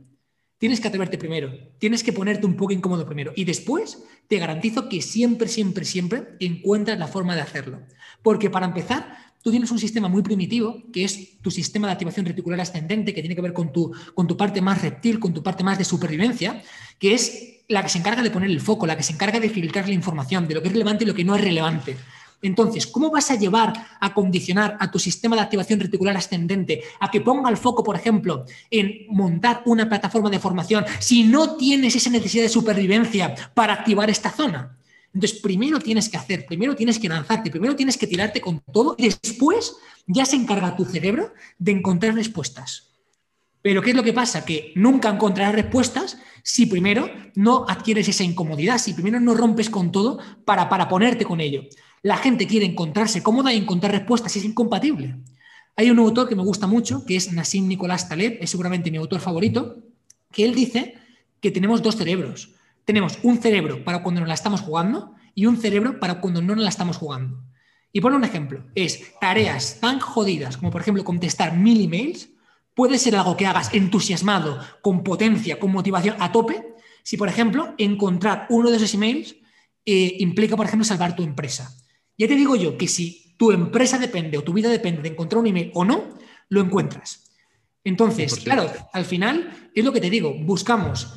Tienes que atreverte primero, tienes que ponerte un poco incómodo primero y después te garantizo que siempre, siempre, siempre encuentras la forma de hacerlo. Porque para empezar, tú tienes un sistema muy primitivo, que es tu sistema de activación reticular ascendente, que tiene que ver con tu parte más reptil, con tu parte más de supervivencia, que es la que se encarga de poner el foco, la que se encarga de filtrar la información, de lo que es relevante y lo que no es relevante. Entonces, ¿cómo vas a llevar a condicionar a tu sistema de activación reticular ascendente a que ponga el foco, por ejemplo, en montar una plataforma de formación si no tienes esa necesidad de supervivencia para activar esta zona? Entonces, primero tienes que hacer, primero tienes que lanzarte, primero tienes que tirarte con todo y después ya se encarga tu cerebro de encontrar respuestas. Pero ¿qué es lo que pasa? Que nunca encontrarás respuestas si primero no adquieres esa incomodidad, si primero no rompes con todo para ponerte con ello. La gente quiere encontrarse cómoda y encontrar respuestas, es incompatible. Hay un autor que me gusta mucho, que es Nassim Nicholas Taleb, es seguramente mi autor favorito, que él dice que tenemos 2 cerebros. Tenemos un cerebro para cuando nos la estamos jugando y un cerebro para cuando no nos la estamos jugando. Y por un ejemplo, es tareas tan jodidas como por ejemplo contestar 1000 emails, puede ser algo que hagas entusiasmado, con potencia, con motivación a tope, si por ejemplo encontrar uno de esos emails implica por ejemplo salvar tu empresa. Ya te digo yo que si tu empresa depende o tu vida depende de encontrar un email o no, lo encuentras. Entonces, claro, al final es lo que te digo, buscamos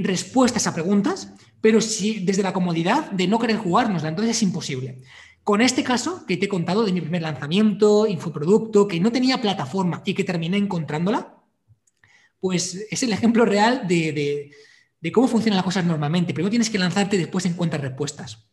respuestas a preguntas, pero si desde la comodidad de no querer jugárnosla, entonces es imposible. Con este caso que te he contado de mi primer lanzamiento, infoproducto, que no tenía plataforma y que terminé encontrándola, pues es el ejemplo real de cómo funcionan las cosas normalmente. Primero tienes que lanzarte y después encuentras respuestas.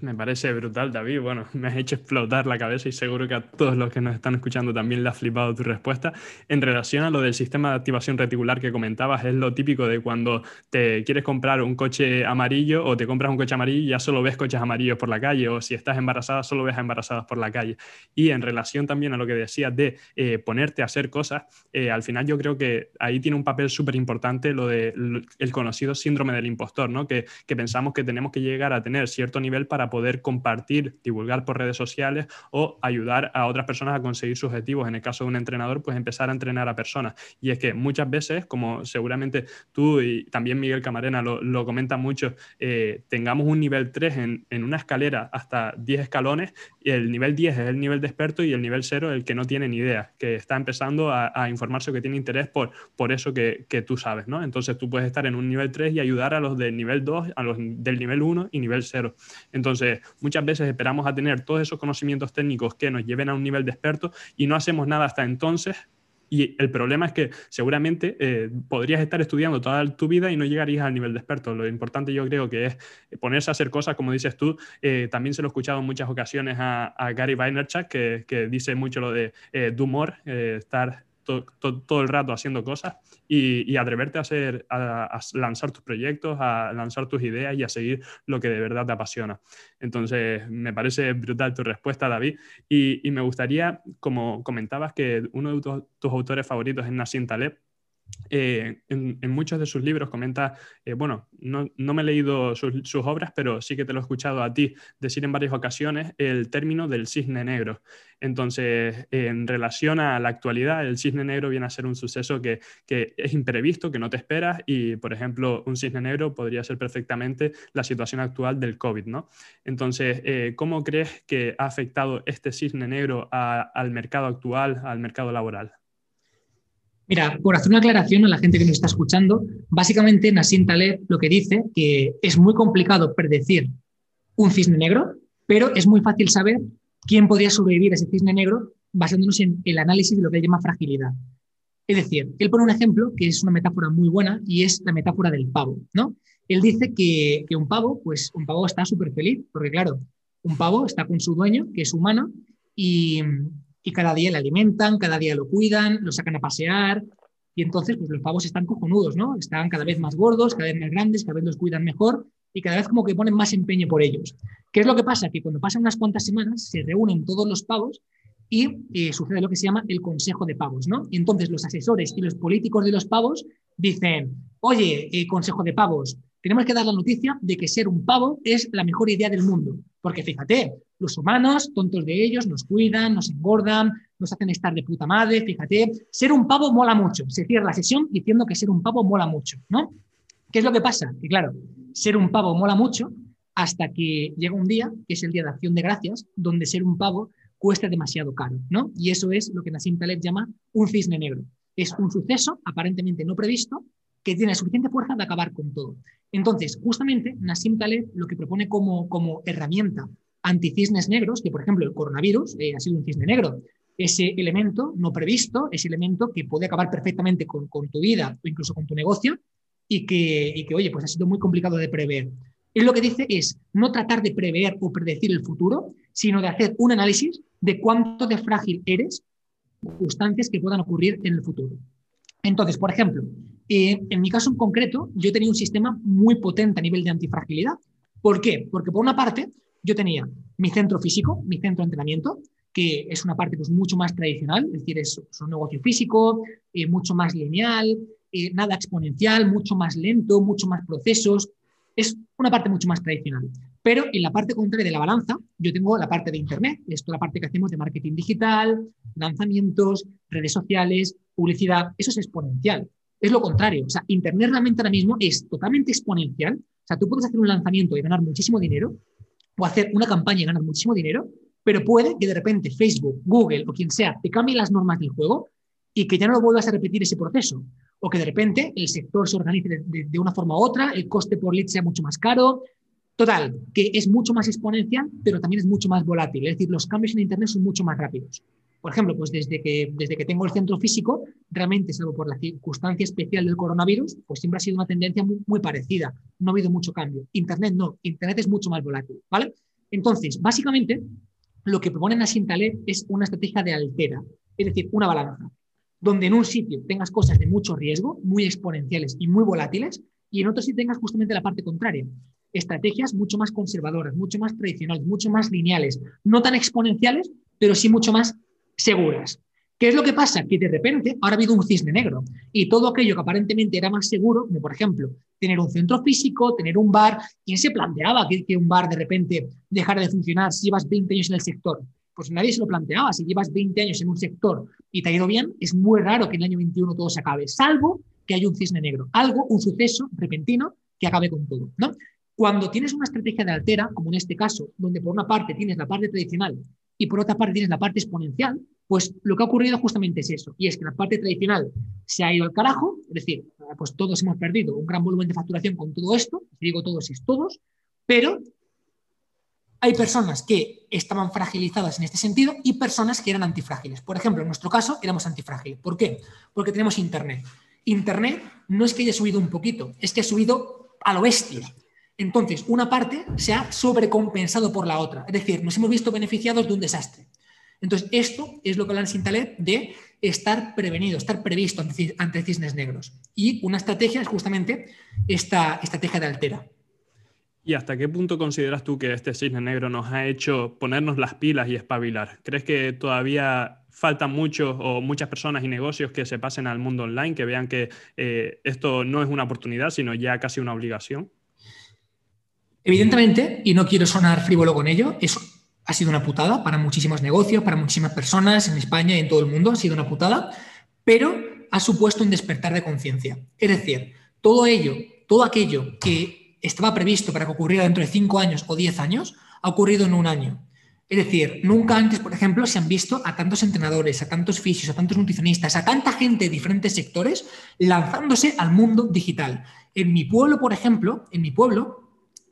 Me parece brutal, David. Bueno, me has hecho explotar la cabeza y seguro que a todos los que nos están escuchando también le ha flipado tu respuesta. En relación a lo del sistema de activación reticular que comentabas, es lo típico de cuando te quieres comprar un coche amarillo o te compras un coche amarillo y ya solo ves coches amarillos por la calle, o si estás embarazada solo ves a embarazadas por la calle. Y en relación también a lo que decías de ponerte a hacer cosas, al final yo creo que ahí tiene un papel súper importante lo del conocido síndrome del impostor, ¿no? Que pensamos que tenemos que llegar a tener cierto nivel para poder compartir, divulgar por redes sociales o ayudar a otras personas a conseguir sus objetivos. En el caso de un entrenador, pues empezar a entrenar a personas. Y es que muchas veces, como seguramente tú y también Miguel Camarena lo comentan mucho, tengamos un nivel 3 en una escalera hasta 10 escalones, y el nivel 10 es el nivel de experto y el nivel 0 el que no tiene ni idea, que está empezando a informarse o que tiene interés por eso que tú sabes, ¿no? Entonces tú puedes estar en un nivel 3 y ayudar a los del nivel 2, a los del nivel 1 y nivel 0. Entonces, muchas veces esperamos a tener todos esos conocimientos técnicos que nos lleven a un nivel de experto y no hacemos nada hasta entonces. Y el problema es que seguramente podrías estar estudiando toda tu vida y no llegarías al nivel de experto. Lo importante yo creo que es ponerse a hacer cosas, como dices tú. También se lo he escuchado en muchas ocasiones a Gary Vaynerchuk, que dice mucho lo de do more, estar todo el rato haciendo cosas y atreverte a lanzar tus proyectos, a lanzar tus ideas y a seguir lo que de verdad te apasiona. Entonces, me parece brutal tu respuesta, David, y me gustaría, como comentabas, que uno de tus autores favoritos es Nassim Taleb. En muchos de sus libros comenta, bueno, no me he leído sus obras, pero sí que te lo he escuchado a ti decir en varias ocasiones el término del cisne negro. Entonces, en relación a la actualidad, el cisne negro viene a ser un suceso que es imprevisto, que no te esperas, y por ejemplo un cisne negro podría ser perfectamente la situación actual del COVID, ¿no? Entonces, ¿cómo crees que ha afectado este cisne negro al mercado actual, al mercado laboral? Mira, por hacer una aclaración a la gente que nos está escuchando, básicamente Nassim Taleb lo que dice que es muy complicado predecir un cisne negro, pero es muy fácil saber quién podría sobrevivir a ese cisne negro basándonos en el análisis de lo que él llama fragilidad. Es decir, él pone un ejemplo que es una metáfora muy buena y es la metáfora del pavo, ¿no? Él dice que un pavo está súper feliz porque, claro, un pavo está con su dueño, que es humano, y cada día le alimentan, cada día lo cuidan, lo sacan a pasear y entonces pues, los pavos están cojonudos, ¿no? Están cada vez más gordos, cada vez más grandes, cada vez los cuidan mejor y cada vez como que ponen más empeño por ellos. ¿Qué es lo que pasa? Que cuando pasan unas cuantas semanas se reúnen todos los pavos y sucede lo que se llama el consejo de pavos, ¿no? Y entonces los asesores y los políticos de los pavos dicen, oye, consejo de pavos, tenemos que dar la noticia de que ser un pavo es la mejor idea del mundo. Porque fíjate, los humanos, tontos de ellos, nos cuidan, nos engordan, nos hacen estar de puta madre, fíjate. Ser un pavo mola mucho. Se cierra la sesión diciendo que ser un pavo mola mucho, ¿no? ¿Qué es lo que pasa? Que claro, ser un pavo mola mucho hasta que llega un día, que es el Día de Acción de Gracias, donde ser un pavo cuesta demasiado caro, ¿no? Y eso es lo que Nassim Taleb llama un cisne negro. Es un suceso aparentemente no previsto que tiene suficiente fuerza de acabar con todo. Entonces, justamente, Nassim Taleb lo que propone como herramienta anticisnes negros, que por ejemplo el coronavirus ha sido un cisne negro, ese elemento no previsto, ese elemento que puede acabar perfectamente con tu vida o incluso con tu negocio y que, oye, pues ha sido muy complicado de prever. Él lo que dice es no tratar de prever o predecir el futuro, sino de hacer un análisis de cuánto de frágil eres circunstancias que puedan ocurrir en el futuro. Entonces, por ejemplo, en mi caso en concreto, yo tenía un sistema muy potente a nivel de antifragilidad. ¿Por qué? Porque por una parte, yo tenía mi centro físico, mi centro de entrenamiento, que es una parte pues, mucho más tradicional, es decir, es un negocio físico, mucho más lineal, nada exponencial, mucho más lento, mucho más procesos. Es una parte mucho más tradicional. Pero en la parte contraria de la balanza, yo tengo la parte de Internet, esto es la parte que hacemos de marketing digital, lanzamientos, redes sociales, publicidad, eso es exponencial. Es lo contrario, o sea, Internet realmente ahora mismo es totalmente exponencial. O sea, tú puedes hacer un lanzamiento y ganar muchísimo dinero, o hacer una campaña y ganar muchísimo dinero, pero puede que de repente Facebook, Google o quien sea te cambie las normas del juego y que ya no lo vuelvas a repetir ese proceso. O que de repente el sector se organice de una forma u otra, el coste por lead sea mucho más caro. Total, que es mucho más exponencial, pero también es mucho más volátil. Es decir, los cambios en Internet son mucho más rápidos. Por ejemplo, pues desde que tengo el centro físico, realmente, salvo por la circunstancia especial del coronavirus, pues siempre ha sido una tendencia muy, muy parecida. No ha habido mucho cambio. Internet no. Internet es mucho más volátil, ¿vale? Entonces, básicamente, lo que proponen Nassim Taleb es una estrategia de altera, es decir, una balanza, donde en un sitio tengas cosas de mucho riesgo, muy exponenciales y muy volátiles, y en otro sitio tengas justamente la parte contraria. Estrategias mucho más conservadoras, mucho más tradicionales, mucho más lineales, no tan exponenciales, pero sí mucho más seguras. ¿Qué es lo que pasa? Que de repente ahora ha habido un cisne negro y todo aquello que aparentemente era más seguro, como por ejemplo tener un centro físico, tener un bar, ¿quién se planteaba que un bar de repente dejara de funcionar si llevas 20 años en el sector? Pues nadie se lo planteaba. Si llevas 20 años en un sector y te ha ido bien, es muy raro que en el año 21 todo se acabe, salvo que haya un cisne negro, algo, un suceso repentino que acabe con todo, ¿no? Cuando tienes una estrategia de altera, como en este caso, donde por una parte tienes la parte tradicional y por otra parte tienes la parte exponencial, pues lo que ha ocurrido justamente es eso, y es que la parte tradicional se ha ido al carajo, es decir, pues todos hemos perdido un gran volumen de facturación con todo esto, si digo todos es todos, pero hay personas que estaban fragilizadas en este sentido y personas que eran antifrágiles. Por ejemplo, en nuestro caso éramos antifrágiles. ¿Por qué? Porque tenemos Internet. Internet no es que haya subido un poquito, es que ha subido a lo bestia. Entonces, una parte se ha sobrecompensado por la otra. Es decir, nos hemos visto beneficiados de un desastre. Entonces, esto es lo que hablan Nassim Taleb de estar prevenido, estar previsto ante cisnes negros. Y una estrategia es justamente esta estrategia de altera. ¿Y hasta qué punto consideras tú que este cisne negro nos ha hecho ponernos las pilas y espabilar? ¿Crees que todavía faltan muchos o muchas personas y negocios que se pasen al mundo online, que vean que esto no es una oportunidad, sino ya casi una obligación? Evidentemente, y no quiero sonar frívolo con ello, eso ha sido una putada para muchísimos negocios, para muchísimas personas en España y en todo el mundo, ha sido una putada, pero ha supuesto un despertar de conciencia. Es decir, todo aquello que estaba previsto para que ocurriera dentro de 5 años o 10 años, ha ocurrido en un año. Es decir, nunca antes, por ejemplo, se han visto a tantos entrenadores, a tantos fisios, a tantos nutricionistas, a tanta gente de diferentes sectores lanzándose al mundo digital. En mi pueblo, por ejemplo,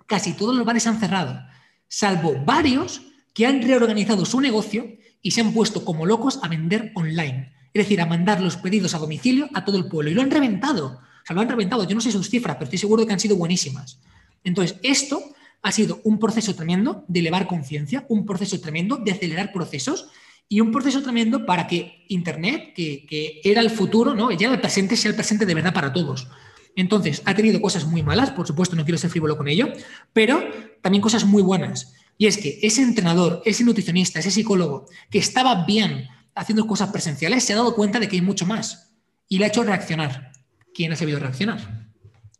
casi todos los bares han cerrado, salvo varios que han reorganizado su negocio y se han puesto como locos a vender online. Es decir, a mandar los pedidos a domicilio a todo el pueblo. Y lo han reventado. O sea, lo han reventado. Yo no sé sus cifras, pero estoy seguro de que han sido buenísimas. Entonces, esto ha sido un proceso tremendo de elevar conciencia, un proceso tremendo de acelerar procesos y un proceso tremendo para que Internet, que era el futuro, ¿no? Ya el presente sea el presente de verdad para todos. Entonces, ha tenido cosas muy malas, por supuesto, no quiero ser frívolo con ello, pero también cosas muy buenas. Y es que ese entrenador, ese nutricionista, ese psicólogo que estaba bien haciendo cosas presenciales, se ha dado cuenta de que hay mucho más y le ha hecho reaccionar. ¿Quién ha sabido reaccionar?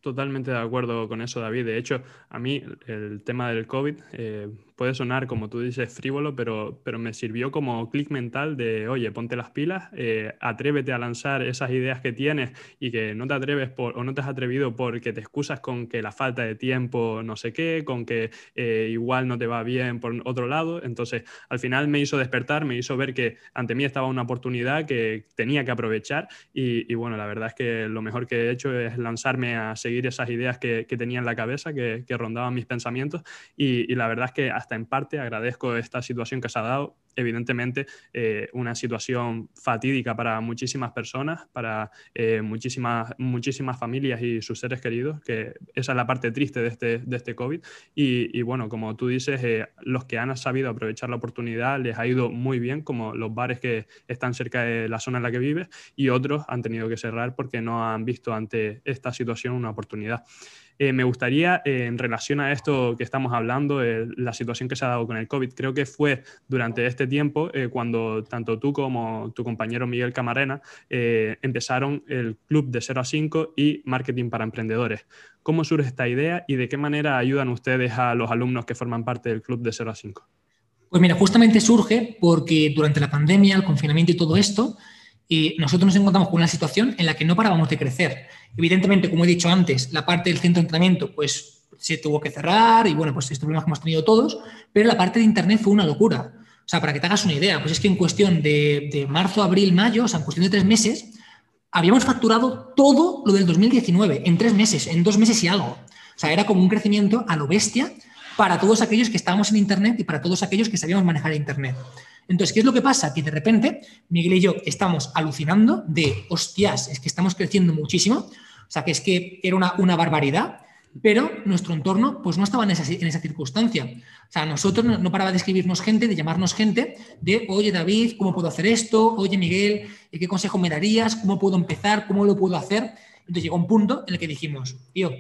Totalmente de acuerdo con eso, David. De hecho, a mí el tema del COVID puede sonar, como tú dices, frívolo, pero me sirvió como clic mental de, oye, ponte las pilas, atrévete a lanzar esas ideas que tienes y que no te atreves o no te has atrevido porque te excusas con que la falta de tiempo no sé qué, con que igual no te va bien por otro lado. Entonces, al final me hizo despertar, me hizo ver que ante mí estaba una oportunidad que tenía que aprovechar y bueno, la verdad es que lo mejor que he hecho es lanzarme a seguir esas ideas que tenía en la cabeza, que rondaban mis pensamientos y la verdad es que hasta en parte agradezco esta situación que se ha dado, evidentemente una situación fatídica para muchísimas personas, para muchísimas familias y sus seres queridos, que esa es la parte triste de este COVID y bueno, como tú dices, los que han sabido aprovechar la oportunidad les ha ido muy bien, como los bares que están cerca de la zona en la que vives, y otros han tenido que cerrar porque no han visto ante esta situación una oportunidad. Me gustaría, en relación a esto que estamos hablando, la situación que se ha dado con el COVID, creo que fue durante este tiempo cuando tanto tú como tu compañero Miguel Camarena empezaron el Club de 0 a 5 y Marketing para Emprendedores. ¿Cómo surge esta idea y de qué manera ayudan ustedes a los alumnos que forman parte del Club de 0 a 5? Pues mira, justamente surge porque durante la pandemia, el confinamiento y todo esto, nosotros nos encontramos con una situación en la que no parábamos de crecer. Evidentemente, como he dicho antes, la parte del centro de entrenamiento pues, se tuvo que cerrar y bueno, pues estos problemas que hemos tenido todos, pero la parte de Internet fue una locura. O sea, para que te hagas una idea, pues es que en cuestión de marzo, abril, mayo, o sea, en cuestión de 3 meses, habíamos facturado todo lo del 2019 en 3 meses, en 2 meses y algo. O sea, era como un crecimiento a lo bestia para todos aquellos que estábamos en Internet y para todos aquellos que sabíamos manejar Internet. Entonces, ¿qué es lo que pasa? Que de repente Miguel y yo estamos alucinando de, hostias, es que estamos creciendo muchísimo, o sea, que es que era una barbaridad, pero nuestro entorno pues no estaba en esa circunstancia. O sea, nosotros no paraba de escribirnos gente, de llamarnos gente, de, oye, David, ¿cómo puedo hacer esto? Oye, Miguel, ¿qué consejo me darías? ¿Cómo puedo empezar? ¿Cómo lo puedo hacer? Entonces llegó un punto en el que dijimos, tío,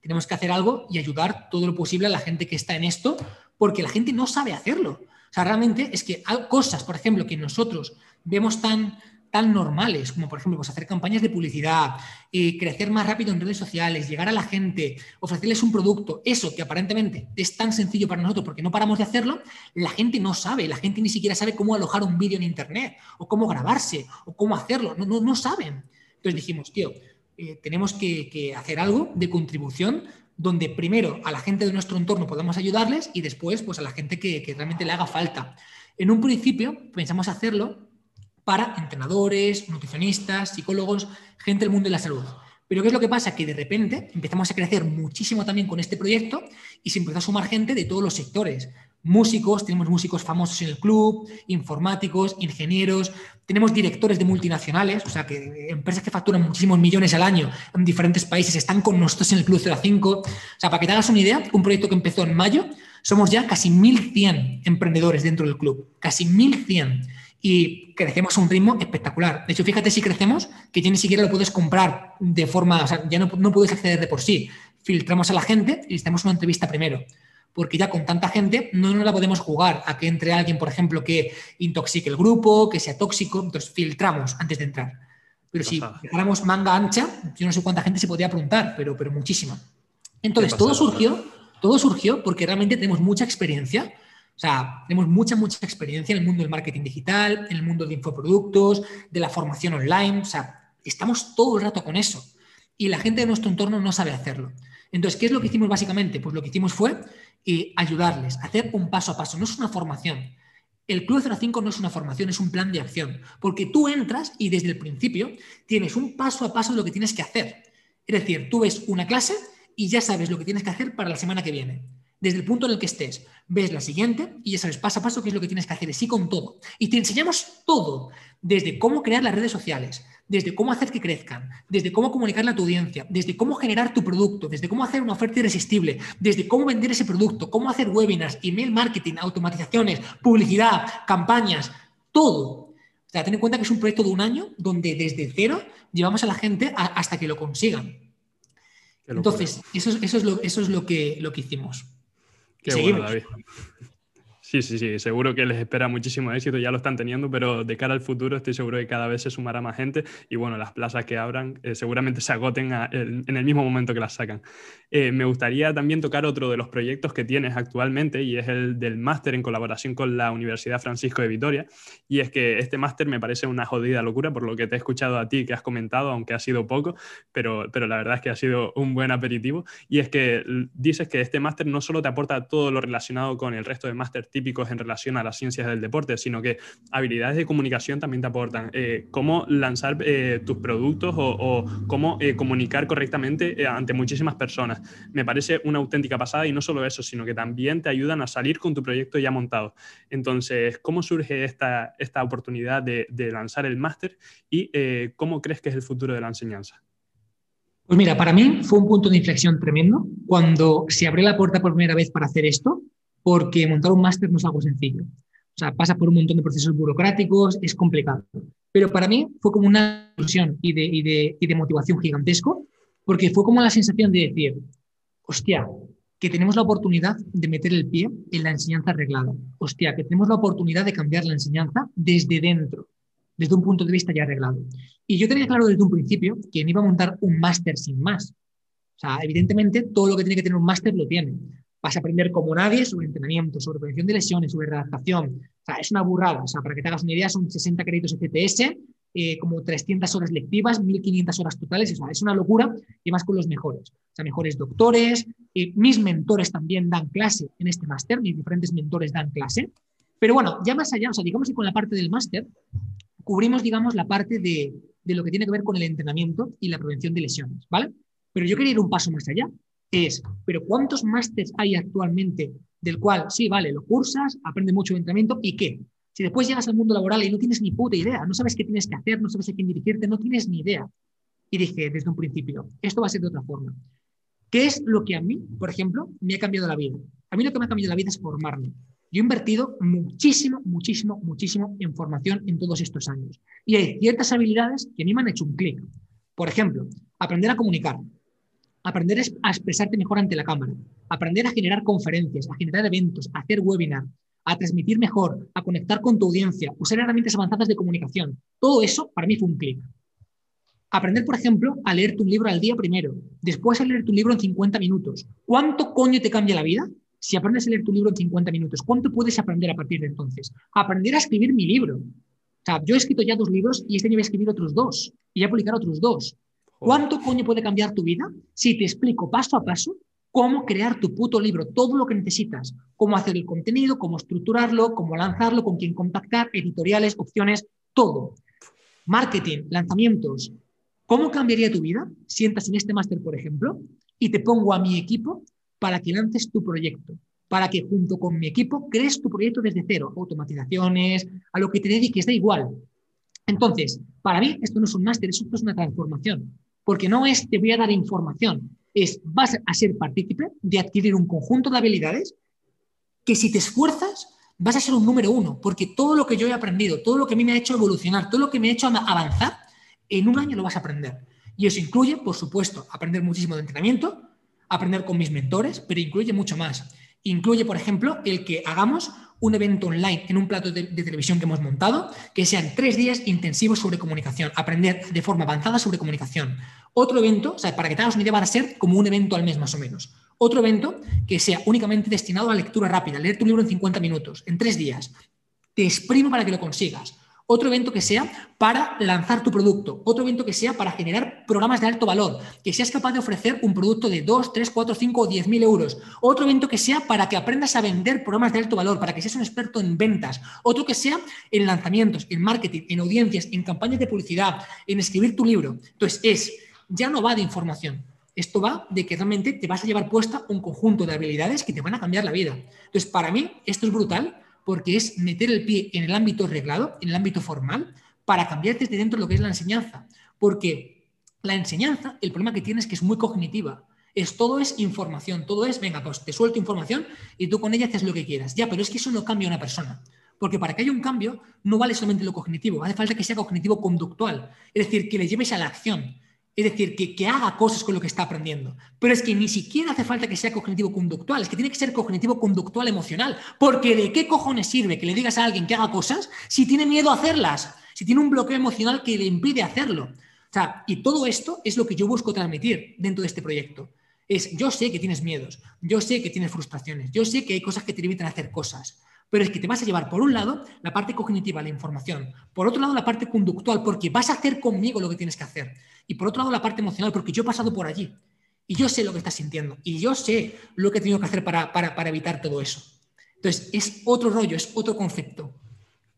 tenemos que hacer algo y ayudar todo lo posible a la gente que está en esto, porque la gente no sabe hacerlo. O sea, realmente es que hay cosas, por ejemplo, que nosotros vemos tan normales, como por ejemplo pues hacer campañas de publicidad, crecer más rápido en redes sociales, llegar a la gente, ofrecerles un producto, eso que aparentemente es tan sencillo para nosotros porque no paramos de hacerlo, la gente no sabe, la gente ni siquiera sabe cómo alojar un vídeo en Internet, o cómo grabarse, o cómo hacerlo, no saben. Entonces dijimos, tío, tenemos que hacer algo de contribución donde primero a la gente de nuestro entorno podamos ayudarles y después pues a la gente que realmente le haga falta. En un principio pensamos hacerlo para entrenadores, nutricionistas, psicólogos, gente del mundo de la salud. Pero ¿qué es lo que pasa? Que de repente empezamos a crecer muchísimo también con este proyecto y se empezó a sumar gente de todos los sectores. Músicos, tenemos músicos famosos en el club, informáticos, ingenieros, tenemos directores de multinacionales, o sea, que empresas que facturan muchísimos millones al año en diferentes países están con nosotros en el Club 0 a 5. O sea, para que te hagas una idea, un proyecto que empezó en mayo, somos ya casi 1.100 emprendedores dentro del club, casi 1.100, y crecemos a un ritmo espectacular. De hecho, fíjate si crecemos, que ya ni siquiera lo puedes comprar de forma, o sea, ya no puedes acceder de por sí. Filtramos a la gente y les damos una entrevista primero, porque ya con tanta gente no nos la podemos jugar a que entre alguien, por ejemplo, que intoxique el grupo, que sea tóxico, entonces filtramos antes de entrar. Pero si dejáramos manga ancha, yo no sé cuánta gente se podría preguntar, pero muchísima. Entonces, todo surgió porque realmente tenemos mucha experiencia. O sea, tenemos mucha experiencia en el mundo del marketing digital, en el mundo de infoproductos, de la formación online. O sea, estamos todo el rato con eso. Y la gente de nuestro entorno no sabe hacerlo. Entonces, ¿qué es lo que hicimos básicamente? Pues lo que hicimos fue ayudarles, hacer un paso a paso. No es una formación. El Club 0 a 5 no es una formación, es un plan de acción. Porque tú entras y desde el principio tienes un paso a paso de lo que tienes que hacer. Es decir, tú ves una clase y ya sabes lo que tienes que hacer para la semana que viene. desde el punto en el que estés, ves la siguiente y ya sabes paso a paso qué es lo que tienes que hacer, así con todo. Y te enseñamos todo, desde cómo crear las redes sociales, desde cómo hacer que crezcan, desde cómo comunicarle a tu audiencia, desde cómo generar tu producto, desde cómo hacer una oferta irresistible, desde cómo vender ese producto, cómo hacer webinars, email marketing, automatizaciones, publicidad, campañas, todo. O sea, ten en cuenta que es un proyecto de un año donde desde cero llevamos a la gente hasta que lo consigan. Entonces, eso es lo que hicimos. Qué bueno, David. Sí, seguro que les espera muchísimo éxito, ya lo están teniendo, pero de cara al futuro estoy seguro que cada vez se sumará más gente y bueno, las plazas que abran seguramente se agoten en el mismo momento que las sacan. Me gustaría también tocar otro de los proyectos que tienes actualmente y es el del máster en colaboración con la Universidad Francisco de Vitoria, y es que este máster me parece una jodida locura por lo que te he escuchado a ti que has comentado, aunque ha sido poco, pero la verdad es que ha sido un buen aperitivo, y es que dices que este máster no solo te aporta todo lo relacionado con el resto de máster típicos en relación a las ciencias del deporte, sino que habilidades de comunicación también te aportan. Cómo lanzar tus productos o cómo comunicar correctamente ante muchísimas personas. Me parece una auténtica pasada, y no solo eso, sino que también te ayudan a salir con tu proyecto ya montado. Entonces, ¿cómo surge esta oportunidad de lanzar el máster y cómo crees que es el futuro de la enseñanza? Pues mira, para mí fue un punto de inflexión tremendo cuando se abrió la puerta por primera vez para hacer esto, porque montar un máster no es algo sencillo. O sea, pasa por un montón de procesos burocráticos, es complicado. Pero para mí fue como una ilusión y de motivación gigantesco, porque fue como la sensación de decir, hostia, que tenemos la oportunidad de meter el pie en la enseñanza arreglada. Hostia, que tenemos la oportunidad de cambiar la enseñanza desde dentro, desde un punto de vista ya arreglado. Y yo tenía claro desde un principio que no iba a montar un máster sin más. O sea, evidentemente todo lo que tiene que tener un máster lo tiene. Vas a aprender como nadie sobre entrenamiento, sobre prevención de lesiones, sobre redactación. O sea, es una burrada. O sea, para que te hagas una idea, son 60 créditos ECTS, como 300 horas lectivas, 1.500 horas totales. O sea, es una locura. Y más con los mejores. O sea, mejores doctores. Mis mentores también dan clase en este máster. Mis diferentes mentores dan clase. Pero bueno, ya más allá, o sea, digamos que con la parte del máster, cubrimos, digamos, la parte de lo que tiene que ver con el entrenamiento y la prevención de lesiones, ¿vale? Pero yo quería ir un paso más allá. Pero ¿cuántos másters hay actualmente del cual, sí, vale, lo cursas, aprendes mucho de entrenamiento y qué? Si después llegas al mundo laboral y no tienes ni puta idea, no sabes qué tienes que hacer, no sabes a quién dirigirte, no tienes ni idea. Y dije desde un principio, esto va a ser de otra forma. ¿Qué es lo que a mí, por ejemplo, me ha cambiado la vida? A mí lo que me ha cambiado la vida es formarme. Yo he invertido muchísimo en formación en todos estos años. Y hay ciertas habilidades que a mí me han hecho un clic. Por ejemplo, aprender a comunicar. Aprender a expresarte mejor ante la cámara, aprender a generar conferencias, a generar eventos, a hacer webinar, a transmitir mejor, a conectar con tu audiencia, usar herramientas avanzadas de comunicación. Todo eso para mí fue un clic. Aprender, por ejemplo, a leerte un libro al día primero, después a leer tu libro en 50 minutos. ¿Cuánto coño te cambia la vida si aprendes a leer tu libro en 50 minutos? ¿Cuánto puedes aprender a partir de entonces? Aprender a escribir mi libro. O sea, yo he escrito ya 2 libros y este año voy a escribir otros 2 y ya publicar otros 2. ¿Cuánto coño puede cambiar tu vida si te explico paso a paso cómo crear tu puto libro, todo lo que necesitas, cómo hacer el contenido, cómo estructurarlo, cómo lanzarlo, con quién contactar, editoriales, opciones, todo? Marketing, lanzamientos. ¿Cómo cambiaría tu vida? Sientas en este máster, por ejemplo, y te pongo a mi equipo para que lances tu proyecto, para que junto con mi equipo crees tu proyecto desde cero, automatizaciones, a lo que te dediques, da igual. Entonces, para mí esto no es un máster, esto es una transformación. Porque no es te voy a dar información, es vas a ser partícipe de adquirir un conjunto de habilidades que si te esfuerzas vas a ser un número uno, porque todo lo que yo he aprendido, todo lo que a mí me ha hecho evolucionar, todo lo que me ha hecho avanzar, en un año lo vas a aprender. Y eso incluye, por supuesto, aprender muchísimo de entrenamiento, aprender con mis mentores, pero incluye mucho más. Incluye, por ejemplo, el que hagamos un evento online en un plato de televisión que hemos montado, que sean 3 días intensivos sobre comunicación, aprender de forma avanzada sobre comunicación. Otro evento, o sea, para que te hagas una idea, va a ser como un evento al mes más o menos. Otro evento que sea únicamente destinado a lectura rápida, leer tu libro en 50 minutos, en 3 días. Te exprimo para que lo consigas. Otro evento que sea para lanzar tu producto. Otro evento que sea para generar programas de alto valor. Que seas capaz de ofrecer un producto de 2, 3, 4, 5 o 10.000 euros. Otro evento que sea para que aprendas a vender programas de alto valor, para que seas un experto en ventas. Otro que sea en lanzamientos, en marketing, en audiencias, en campañas de publicidad, en escribir tu libro. Entonces, ya no va de información. Esto va de que realmente te vas a llevar puesta un conjunto de habilidades que te van a cambiar la vida. Entonces, para mí, esto es brutal porque es meter el pie en el ámbito reglado, en el ámbito formal, para cambiar desde dentro lo que es la enseñanza. Porque la enseñanza, el problema que tiene es que es muy cognitiva. Todo es información, todo es, venga, pues te suelto información y tú con ella haces lo que quieras. Ya, pero es que eso no cambia a una persona. Porque para que haya un cambio no vale solamente lo cognitivo, hace falta que sea cognitivo-conductual. Es decir, que le lleves a la acción. Es decir, que haga cosas con lo que está aprendiendo. Pero es que ni siquiera hace falta que sea cognitivo-conductual, es que tiene que ser cognitivo-conductual-emocional. Porque ¿de qué cojones sirve que le digas a alguien que haga cosas si tiene miedo a hacerlas? Si tiene un bloqueo emocional que le impide hacerlo. O sea, y todo esto es lo que yo busco transmitir dentro de este proyecto. Es, yo sé que tienes miedos, yo sé que tienes frustraciones, yo sé que hay cosas que te limitan a hacer cosas, pero es que te vas a llevar, por un lado, la parte cognitiva, la información, por otro lado, la parte conductual, porque vas a hacer conmigo lo que tienes que hacer, y por otro lado, la parte emocional, porque yo he pasado por allí, y yo sé lo que estás sintiendo, y yo sé lo que he tenido que hacer para evitar todo eso. Entonces, es otro rollo, es otro concepto.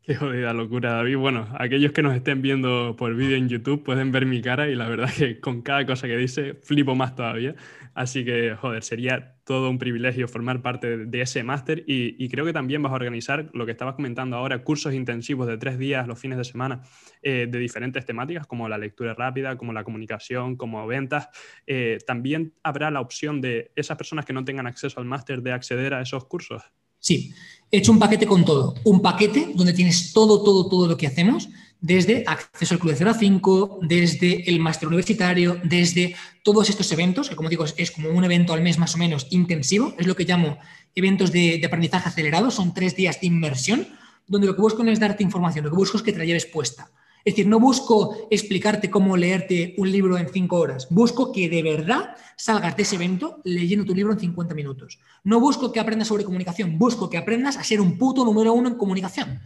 Qué jodida locura, David. Bueno, aquellos que nos estén viendo por vídeo en YouTube pueden ver mi cara y la verdad que con cada cosa que dice flipo más todavía. Así que, joder, sería todo un privilegio formar parte de ese máster y creo que también vas a organizar, lo que estabas comentando ahora, cursos intensivos de 3 días los fines de semana de diferentes temáticas como la lectura rápida, como la comunicación, como ventas. ¿También habrá la opción de esas personas que no tengan acceso al máster de acceder a esos cursos? Sí, he hecho un paquete con todo. Un paquete donde tienes todo lo que hacemos, desde acceso al Club de 0 a 5, desde el máster universitario, desde todos estos eventos, que como digo, es como un evento al mes más o menos intensivo, es lo que llamo eventos de aprendizaje acelerado, son 3 días de inmersión, donde lo que busco no es darte información, lo que busco es que te la lleves puesta. Es decir, no busco explicarte cómo leerte un libro en 5 horas. Busco que de verdad salgas de ese evento leyendo tu libro en 50 minutos. No busco que aprendas sobre comunicación. Busco que aprendas a ser un puto número 1 en comunicación.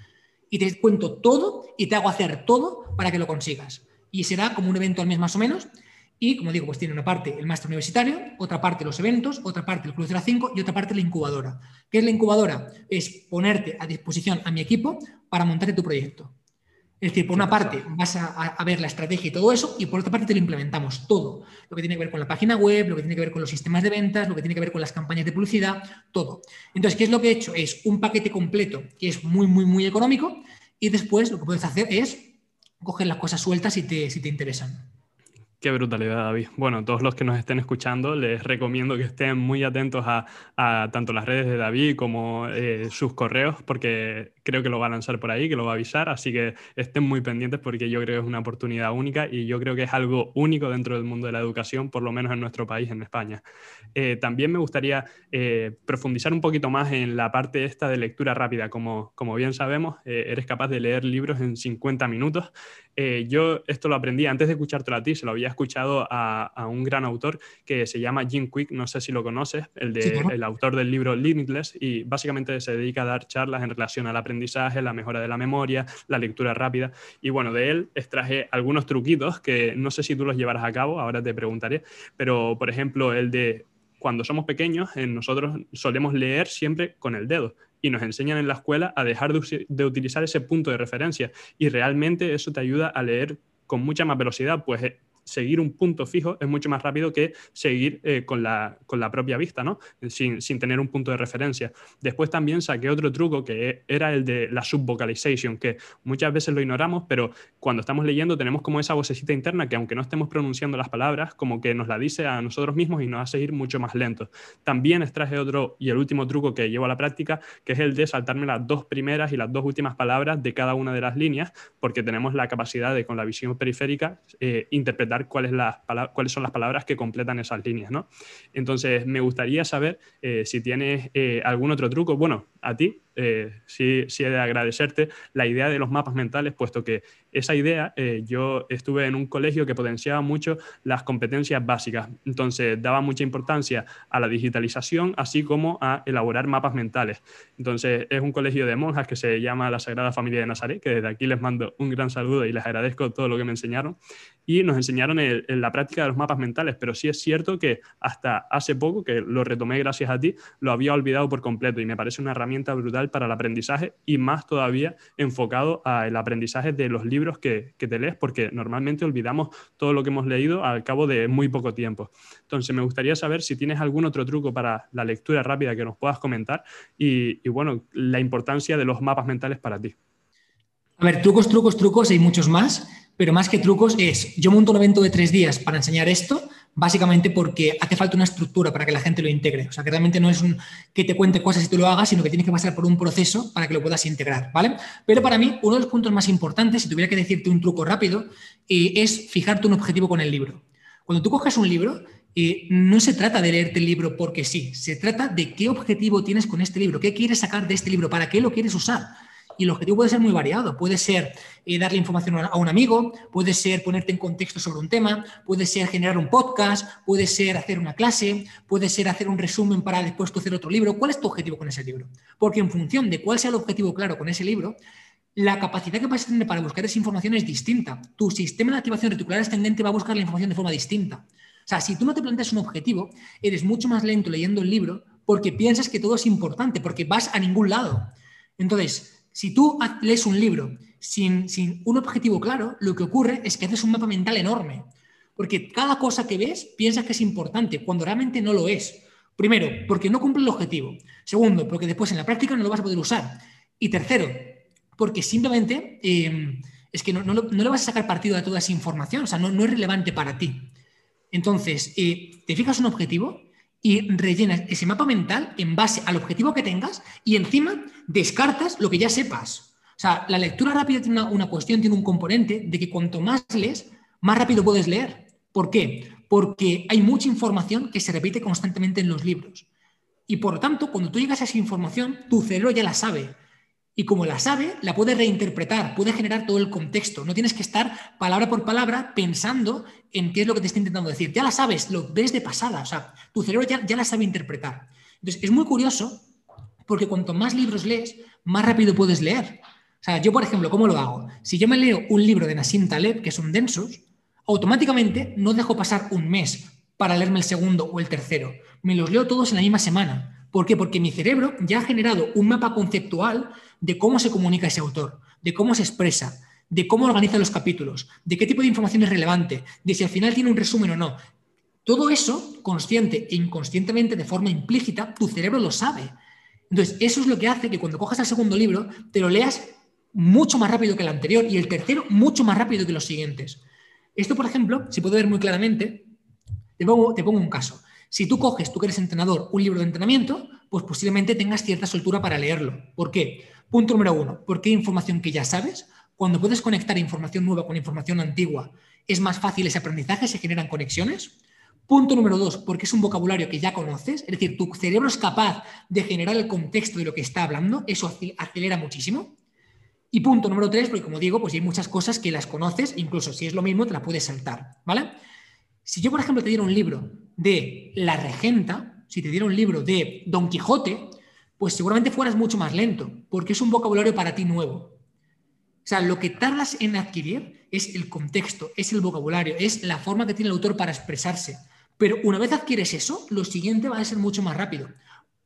Y te cuento todo y te hago hacer todo para que lo consigas. Y será como un evento al mes más o menos. Y, como digo, pues tiene una parte el máster universitario, otra parte los eventos, otra parte el Club de 0 a 5 y otra parte la incubadora. ¿Qué es la incubadora? Es ponerte a disposición a mi equipo para montarte tu proyecto. Es decir, por una parte vas a ver la estrategia y todo eso, y por otra parte te lo implementamos todo. Lo que tiene que ver con la página web, lo que tiene que ver con los sistemas de ventas, lo que tiene que ver con las campañas de publicidad, todo. Entonces, ¿qué es lo que he hecho? Es un paquete completo que es muy económico, y después lo que puedes hacer es coger las cosas sueltas si te interesan. Qué brutalidad, David. Bueno, todos los que nos estén escuchando les recomiendo que estén muy atentos a tanto las redes de David como sus correos, porque creo que lo va a lanzar por ahí, que lo va a avisar, así que estén muy pendientes porque yo creo que es una oportunidad única y yo creo que es algo único dentro del mundo de la educación, por lo menos en nuestro país, en España. También me gustaría profundizar un poquito más en la parte esta de lectura rápida. Como bien sabemos, eres capaz de leer libros en 50 minutos. Yo esto lo aprendí antes de escuchártelo a ti, se lo había escuchado a un gran autor que se llama Jim Quick, no sé si lo conoces, el autor del libro Limitless, y básicamente se dedica a dar charlas en relación al aprendizaje, la mejora de la memoria, la lectura rápida, y bueno, de él extraje algunos truquitos que no sé si tú los llevarás a cabo, ahora te preguntaré, pero por ejemplo el de cuando somos pequeños, nosotros solemos leer siempre con el dedo, y nos enseñan en la escuela a dejar de utilizar ese punto de referencia y realmente eso te ayuda a leer con mucha más velocidad, pues seguir un punto fijo es mucho más rápido que seguir con la propia vista, ¿no? Sin tener un punto de referencia. Después también saqué otro truco que era el de la subvocalization, que muchas veces lo ignoramos, pero cuando estamos leyendo tenemos como esa vocecita interna que aunque no estemos pronunciando las palabras, como que nos la dice a nosotros mismos y nos hace ir mucho más lentos. También extraje otro y el último truco que llevo a la práctica, que es el de saltarme las 2 primeras y las 2 últimas palabras de cada una de las líneas, porque tenemos la capacidad de, con la visión periférica, interpretar cuáles son las palabras que completan esas líneas, ¿no? Entonces, me gustaría saber si tienes algún otro truco. Bueno, a ti sí he de agradecerte la idea de los mapas mentales, puesto que esa idea, yo estuve en un colegio que potenciaba mucho las competencias básicas, entonces daba mucha importancia a la digitalización, así como a elaborar mapas mentales. Entonces, es un colegio de monjas que se llama la Sagrada Familia de Nazaret, que desde aquí les mando un gran saludo y les agradezco todo lo que me enseñaron, y nos enseñaron la práctica de los mapas mentales, pero sí es cierto que hasta hace poco, que lo retomé gracias a ti, lo había olvidado por completo y me parece una herramienta herramienta brutal para el aprendizaje y más todavía enfocado al aprendizaje de los libros que te lees, porque normalmente olvidamos todo lo que hemos leído al cabo de muy poco tiempo. Entonces me gustaría saber si tienes algún otro truco para la lectura rápida que nos puedas comentar y bueno, la importancia de los mapas mentales para ti. A ver, trucos, hay muchos más, pero más que trucos es, yo monto un evento de 3 días para enseñar esto, básicamente porque hace falta una estructura para que la gente lo integre. O sea, que realmente no es un que te cuente cosas y tú lo hagas, sino que tienes que pasar por un proceso para que lo puedas integrar, ¿vale? Pero para mí, uno de los puntos más importantes, si tuviera que decirte un truco rápido, es fijarte un objetivo con el libro. Cuando tú coges un libro, no se trata de leerte el libro porque sí, se trata de qué objetivo tienes con este libro, qué quieres sacar de este libro, para qué lo quieres usar. Y el objetivo puede ser muy variado, puede ser darle información a un amigo, puede ser ponerte en contexto sobre un tema, puede ser generar un podcast, puede ser hacer una clase, puede ser hacer un resumen para después tú hacer otro libro. ¿Cuál es tu objetivo con ese libro? Porque en función de cuál sea el objetivo claro con ese libro, la capacidad que vas a tener para buscar esa información es distinta. Tu sistema de activación reticular ascendente va a buscar la información de forma distinta. O sea, si tú no te planteas un objetivo, eres mucho más lento leyendo el libro porque piensas que todo es importante, porque vas a ningún lado. Entonces, si tú lees un libro sin un objetivo claro, lo que ocurre es que haces un mapa mental enorme, porque cada cosa que ves piensas que es importante, cuando realmente no lo es. Primero, porque no cumple el objetivo. Segundo, porque después en la práctica no lo vas a poder usar. Y tercero, porque simplemente es que no le vas a sacar partido a toda esa información, o sea, no es relevante para ti. Entonces, te fijas un objetivo y rellenas ese mapa mental en base al objetivo que tengas y encima descartas lo que ya sepas. O sea, la lectura rápida tiene una cuestión, tiene un componente de que cuanto más lees, más rápido puedes leer. ¿Por qué? Porque hay mucha información que se repite constantemente en los libros. Y por lo tanto, cuando tú llegas a esa información, tu cerebro ya la sabe. Y como la sabe, la puede reinterpretar, puede generar todo el contexto. No tienes que estar palabra por palabra pensando en qué es lo que te está intentando decir. Ya la sabes, lo ves de pasada. O sea, tu cerebro ya la sabe interpretar. Entonces, es muy curioso porque cuanto más libros lees, más rápido puedes leer. O sea, yo, por ejemplo, ¿cómo lo hago? Si yo me leo un libro de Nassim Taleb, que son densos, automáticamente no dejo pasar un mes para leerme el segundo o el tercero. Me los leo todos en la misma semana. ¿Por qué? Porque mi cerebro ya ha generado un mapa conceptual de cómo se comunica ese autor, de cómo se expresa, de cómo organiza los capítulos, de qué tipo de información es relevante, de si al final tiene un resumen o no. Todo eso, consciente e inconscientemente, de forma implícita, tu cerebro lo sabe. Entonces, eso es lo que hace que cuando cojas el segundo libro, te lo leas mucho más rápido que el anterior y el tercero mucho más rápido que los siguientes. Esto, por ejemplo, se puede ver muy claramente. Te pongo un caso. Si tú coges, tú que eres entrenador, un libro de entrenamiento, pues posiblemente tengas cierta soltura para leerlo. ¿Por qué? Punto número 1, porque hay información que ya sabes. Cuando puedes conectar información nueva con información antigua, es más fácil ese aprendizaje, se generan conexiones. Punto número 2, porque es un vocabulario que ya conoces, es decir, tu cerebro es capaz de generar el contexto de lo que está hablando, eso acelera muchísimo. Y punto número 3, porque como digo, pues hay muchas cosas que las conoces, incluso si es lo mismo te las puedes saltar, ¿vale? Si yo, por ejemplo, te diera un libro de La Regenta, si te diera un libro de Don Quijote, pues seguramente fueras mucho más lento, porque es un vocabulario para ti nuevo. O sea, lo que tardas en adquirir es el contexto, es el vocabulario, es la forma que tiene el autor para expresarse. Pero una vez adquieres eso, lo siguiente va a ser mucho más rápido.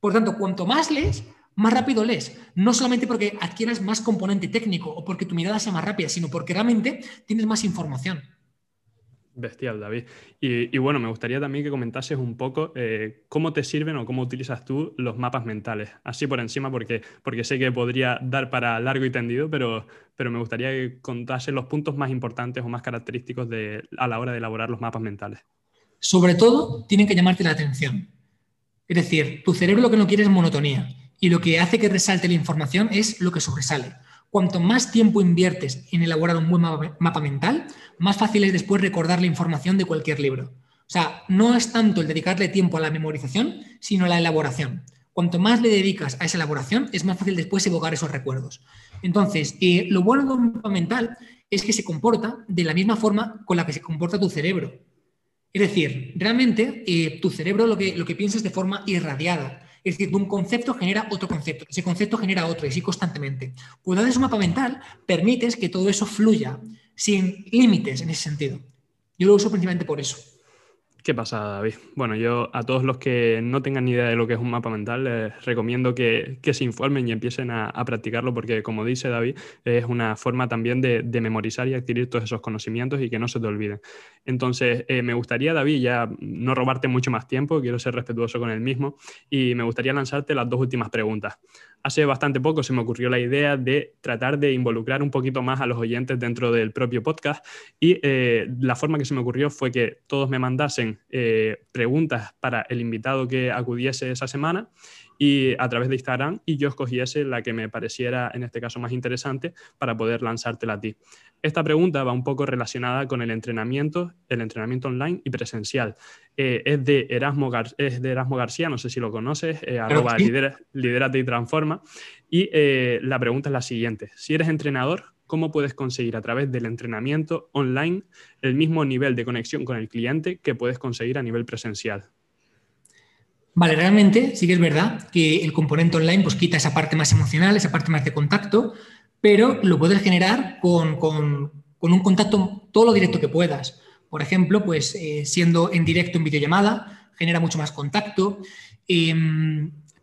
Por tanto, cuanto más lees, más rápido lees. No solamente porque adquieras más componente técnico o porque tu mirada sea más rápida, sino porque realmente tienes más información. Bestial, David. Y bueno, me gustaría también que comentases un poco cómo te sirven o cómo utilizas tú los mapas mentales, así por encima, porque sé que podría dar para largo y tendido, pero me gustaría que contases los puntos más importantes o más característicos a la hora de elaborar los mapas mentales. Sobre todo, tienen que llamarte la atención. Es decir, tu cerebro lo que no quiere es monotonía y lo que hace que resalte la información es lo que sobresale. Cuanto más tiempo inviertes en elaborar un buen mapa mental, más fácil es después recordar la información de cualquier libro. O sea, no es tanto el dedicarle tiempo a la memorización, sino a la elaboración. Cuanto más le dedicas a esa elaboración, es más fácil después evocar esos recuerdos. Entonces, lo bueno de un mapa mental es que se comporta de la misma forma con la que se comporta tu cerebro. Es decir, realmente tu cerebro lo que piensa es de forma irradiada. Es decir, un concepto genera otro concepto, ese concepto genera otro, y así constantemente. Cuando haces un mapa mental, permites que todo eso fluya, sin límites en ese sentido. Yo lo uso principalmente por eso. ¿Qué pasa, David? Bueno, yo a todos los que no tengan ni idea de lo que es un mapa mental les recomiendo que se informen y empiecen a practicarlo porque, como dice David, es una forma también de memorizar y adquirir todos esos conocimientos y que no se te olviden. Entonces, me gustaría, David, ya no robarte mucho más tiempo, quiero ser respetuoso con el mismo y me gustaría lanzarte las dos últimas preguntas. Hace bastante poco se me ocurrió la idea de tratar de involucrar un poquito más a los oyentes dentro del propio podcast y la forma que se me ocurrió fue que todos me mandasen preguntas para el invitado que acudiese esa semana y a través de Instagram y yo escogiese la que me pareciera en este caso más interesante para poder lanzártela a ti. Esta pregunta va un poco relacionada con el entrenamiento online y presencial. Es de Erasmo García, no sé si lo conoces, arroba sí. Lidérate y transforma. Y la pregunta es la siguiente. Si eres entrenador, ¿cómo puedes conseguir a través del entrenamiento online el mismo nivel de conexión con el cliente que puedes conseguir a nivel presencial? Vale, realmente sí que es verdad que el componente online pues quita esa parte más emocional, esa parte más de contacto, pero lo puedes generar con un contacto todo lo directo que puedas. Por ejemplo, pues siendo en directo en videollamada, genera mucho más contacto,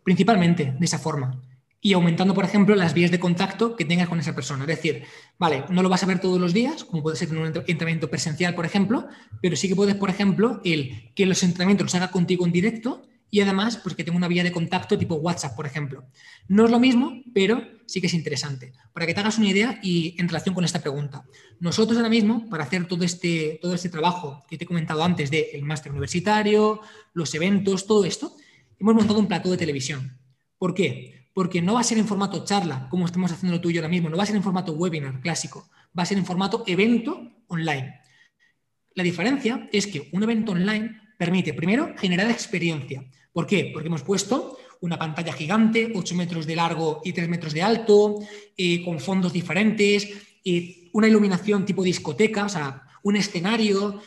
principalmente de esa forma. Y aumentando, por ejemplo, las vías de contacto que tengas con esa persona. Es decir, vale, no lo vas a ver todos los días, como puede ser en un entrenamiento presencial, por ejemplo, pero sí que puedes, por ejemplo, que los entrenamientos los haga contigo en directo y además pues que tenga una vía de contacto tipo WhatsApp, por ejemplo. No es lo mismo, pero sí que es interesante. Para que te hagas una idea y en relación con esta pregunta. Nosotros ahora mismo, para hacer todo este trabajo que te he comentado antes del máster universitario, los eventos, todo esto, hemos montado un plató de televisión. ¿Por qué? Porque no va a ser en formato charla, como estamos haciendo tú y yo ahora mismo, no va a ser en formato webinar clásico, va a ser en formato evento online. La diferencia es que un evento online permite, primero, generar experiencia. ¿Por qué? Porque hemos puesto una pantalla gigante, 8 metros de largo y 3 metros de alto, con fondos diferentes, una iluminación tipo discoteca, o sea, un escenario,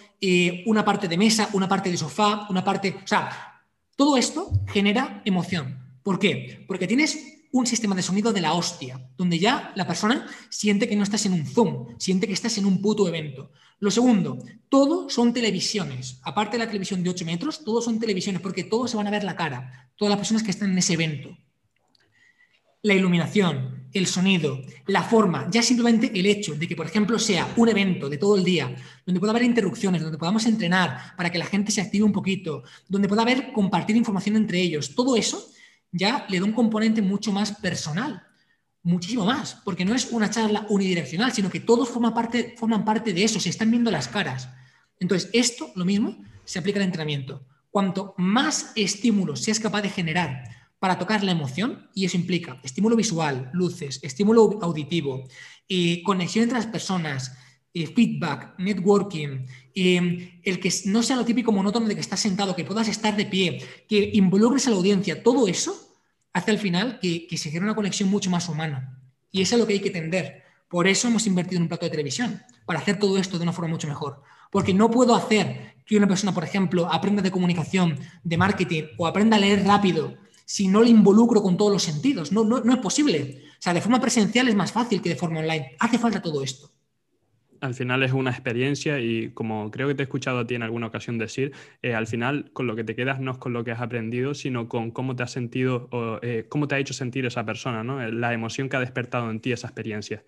una parte de mesa, una parte de sofá, una parte... O sea, todo esto genera emoción. ¿Por qué? Porque tienes un sistema de sonido de la hostia, donde ya la persona siente que no estás en un Zoom, siente que estás en un puto evento. Lo segundo, todo son televisiones. Aparte de la televisión de 8 metros, todo son televisiones, porque todos se van a ver la cara, todas las personas que están en ese evento. La iluminación, el sonido, la forma, ya simplemente el hecho de que, por ejemplo, sea un evento de todo el día, donde pueda haber interrupciones, donde podamos entrenar para que la gente se active un poquito, donde pueda haber compartir información entre ellos, todo eso ya le da un componente mucho más personal, muchísimo más, porque no es una charla unidireccional, sino que todos forman parte de eso, se están viendo las caras. Entonces, esto, lo mismo, se aplica al entrenamiento. Cuanto más estímulos seas capaz de generar para tocar la emoción, y eso implica estímulo visual, luces, estímulo auditivo, conexión entre las personas, feedback, networking, el que no sea lo típico monótono de que estás sentado, que puedas estar de pie, que involucres a la audiencia, todo eso hace al final que se genere una conexión mucho más humana. Y eso es lo que hay que tender. Por eso hemos invertido en un plato de televisión, para hacer todo esto de una forma mucho mejor. Porque no puedo hacer que una persona, por ejemplo, aprenda de comunicación, de marketing o aprenda a leer rápido si no le involucro con todos los sentidos. No es posible. O sea, de forma presencial es más fácil que de forma online. Hace falta todo esto. Al final es una experiencia y como creo que te he escuchado a ti en alguna ocasión decir, al final con lo que te quedas no es con lo que has aprendido, sino con cómo te has sentido o cómo te ha hecho sentir esa persona, ¿no? La emoción que ha despertado en ti esa experiencia.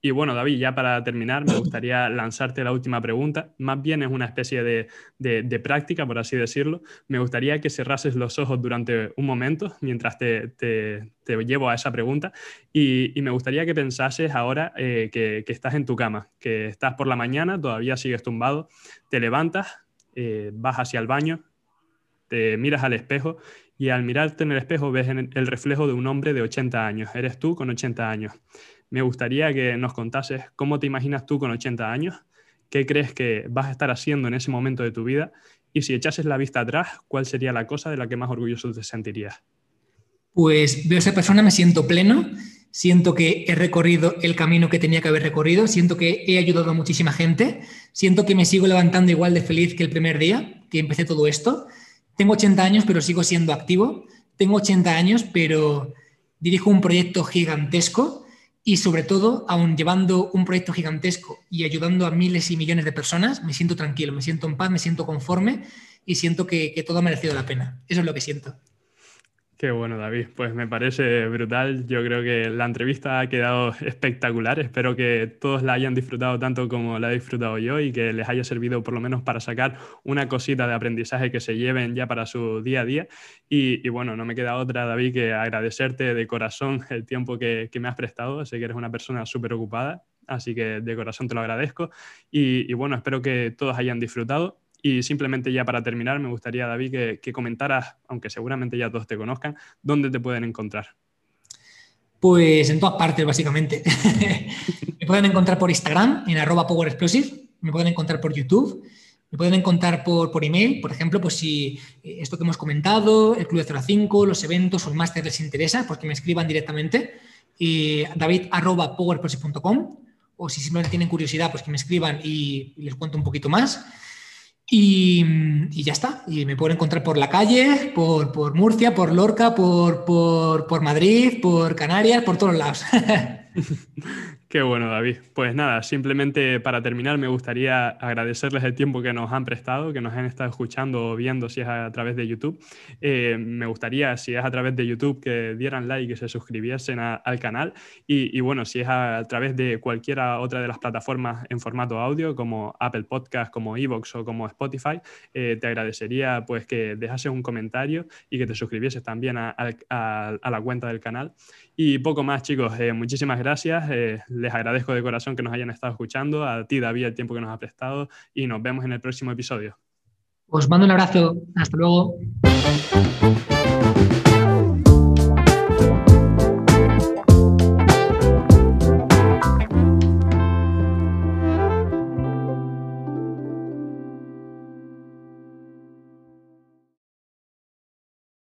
Y bueno, David, ya para terminar, me gustaría lanzarte la última pregunta. Más bien es una especie de práctica, por así decirlo. Me gustaría que cerrases los ojos durante un momento mientras te llevo a esa pregunta. Y me gustaría que pensases ahora que estás en tu cama, que estás por la mañana, todavía sigues tumbado, te levantas, vas hacia el baño, te miras al espejo y al mirarte en el espejo ves el reflejo de un hombre de 80 años. Eres tú con 80 años. Me gustaría que nos contases cómo te imaginas tú con 80 años, qué crees que vas a estar haciendo en ese momento de tu vida y si echases la vista atrás, ¿cuál sería la cosa de la que más orgulloso te sentirías? Pues veo a esa persona, me siento pleno, siento que he recorrido el camino que tenía que haber recorrido, siento que he ayudado a muchísima gente, siento que me sigo levantando igual de feliz que el primer día que empecé todo esto. Tengo 80 años, pero sigo siendo activo. Tengo 80 años, pero dirijo un proyecto gigantesco. y sobre todo, aun llevando un proyecto gigantesco y ayudando a miles y millones de personas, me siento tranquilo, me siento en paz, me siento conforme y siento que todo ha merecido la pena. Eso es lo que siento. Qué bueno, David. Pues me parece brutal. Yo creo que la entrevista ha quedado espectacular. Espero que todos la hayan disfrutado tanto como la he disfrutado yo y que les haya servido por lo menos para sacar una cosita de aprendizaje que se lleven ya para su día a día. Y bueno, no me queda otra, David, que agradecerte de corazón el tiempo que me has prestado. Sé que eres una persona súper ocupada, así que de corazón te lo agradezco. Y bueno, espero que todos hayan disfrutado. Y simplemente ya para terminar, me gustaría, David, que comentaras, aunque seguramente ya todos te conozcan, ¿dónde te pueden encontrar? Pues en todas partes, básicamente. Me pueden encontrar por Instagram, en @Power Explosive. Me pueden encontrar por YouTube. Me pueden encontrar por email, por ejemplo, pues si esto que hemos comentado, el Club de 0 a 5, los eventos o el máster les interesa, pues que me escriban directamente. David@powerexplosive.com. O si simplemente tienen curiosidad, pues que me escriban y les cuento un poquito más. Y ya está, y me pueden encontrar por la calle, por Murcia, por Lorca, por Madrid, por Canarias, por todos lados. Qué bueno, David. Pues nada, simplemente para terminar me gustaría agradecerles el tiempo que nos han prestado, que nos han estado escuchando o viendo si es a través de YouTube. Me gustaría, si es a través de YouTube, que dieran like y se suscribiesen al canal. Y bueno, si es a través de cualquiera otra de las plataformas en formato audio, como Apple Podcast, como iVoox o como Spotify, te agradecería pues que dejases un comentario y que te suscribieses también a la cuenta del canal. Y poco más, chicos. Muchísimas gracias. Les agradezco de corazón que nos hayan estado escuchando, a ti, David, el tiempo que nos has prestado y nos vemos en el próximo episodio. Os mando un abrazo. Hasta luego.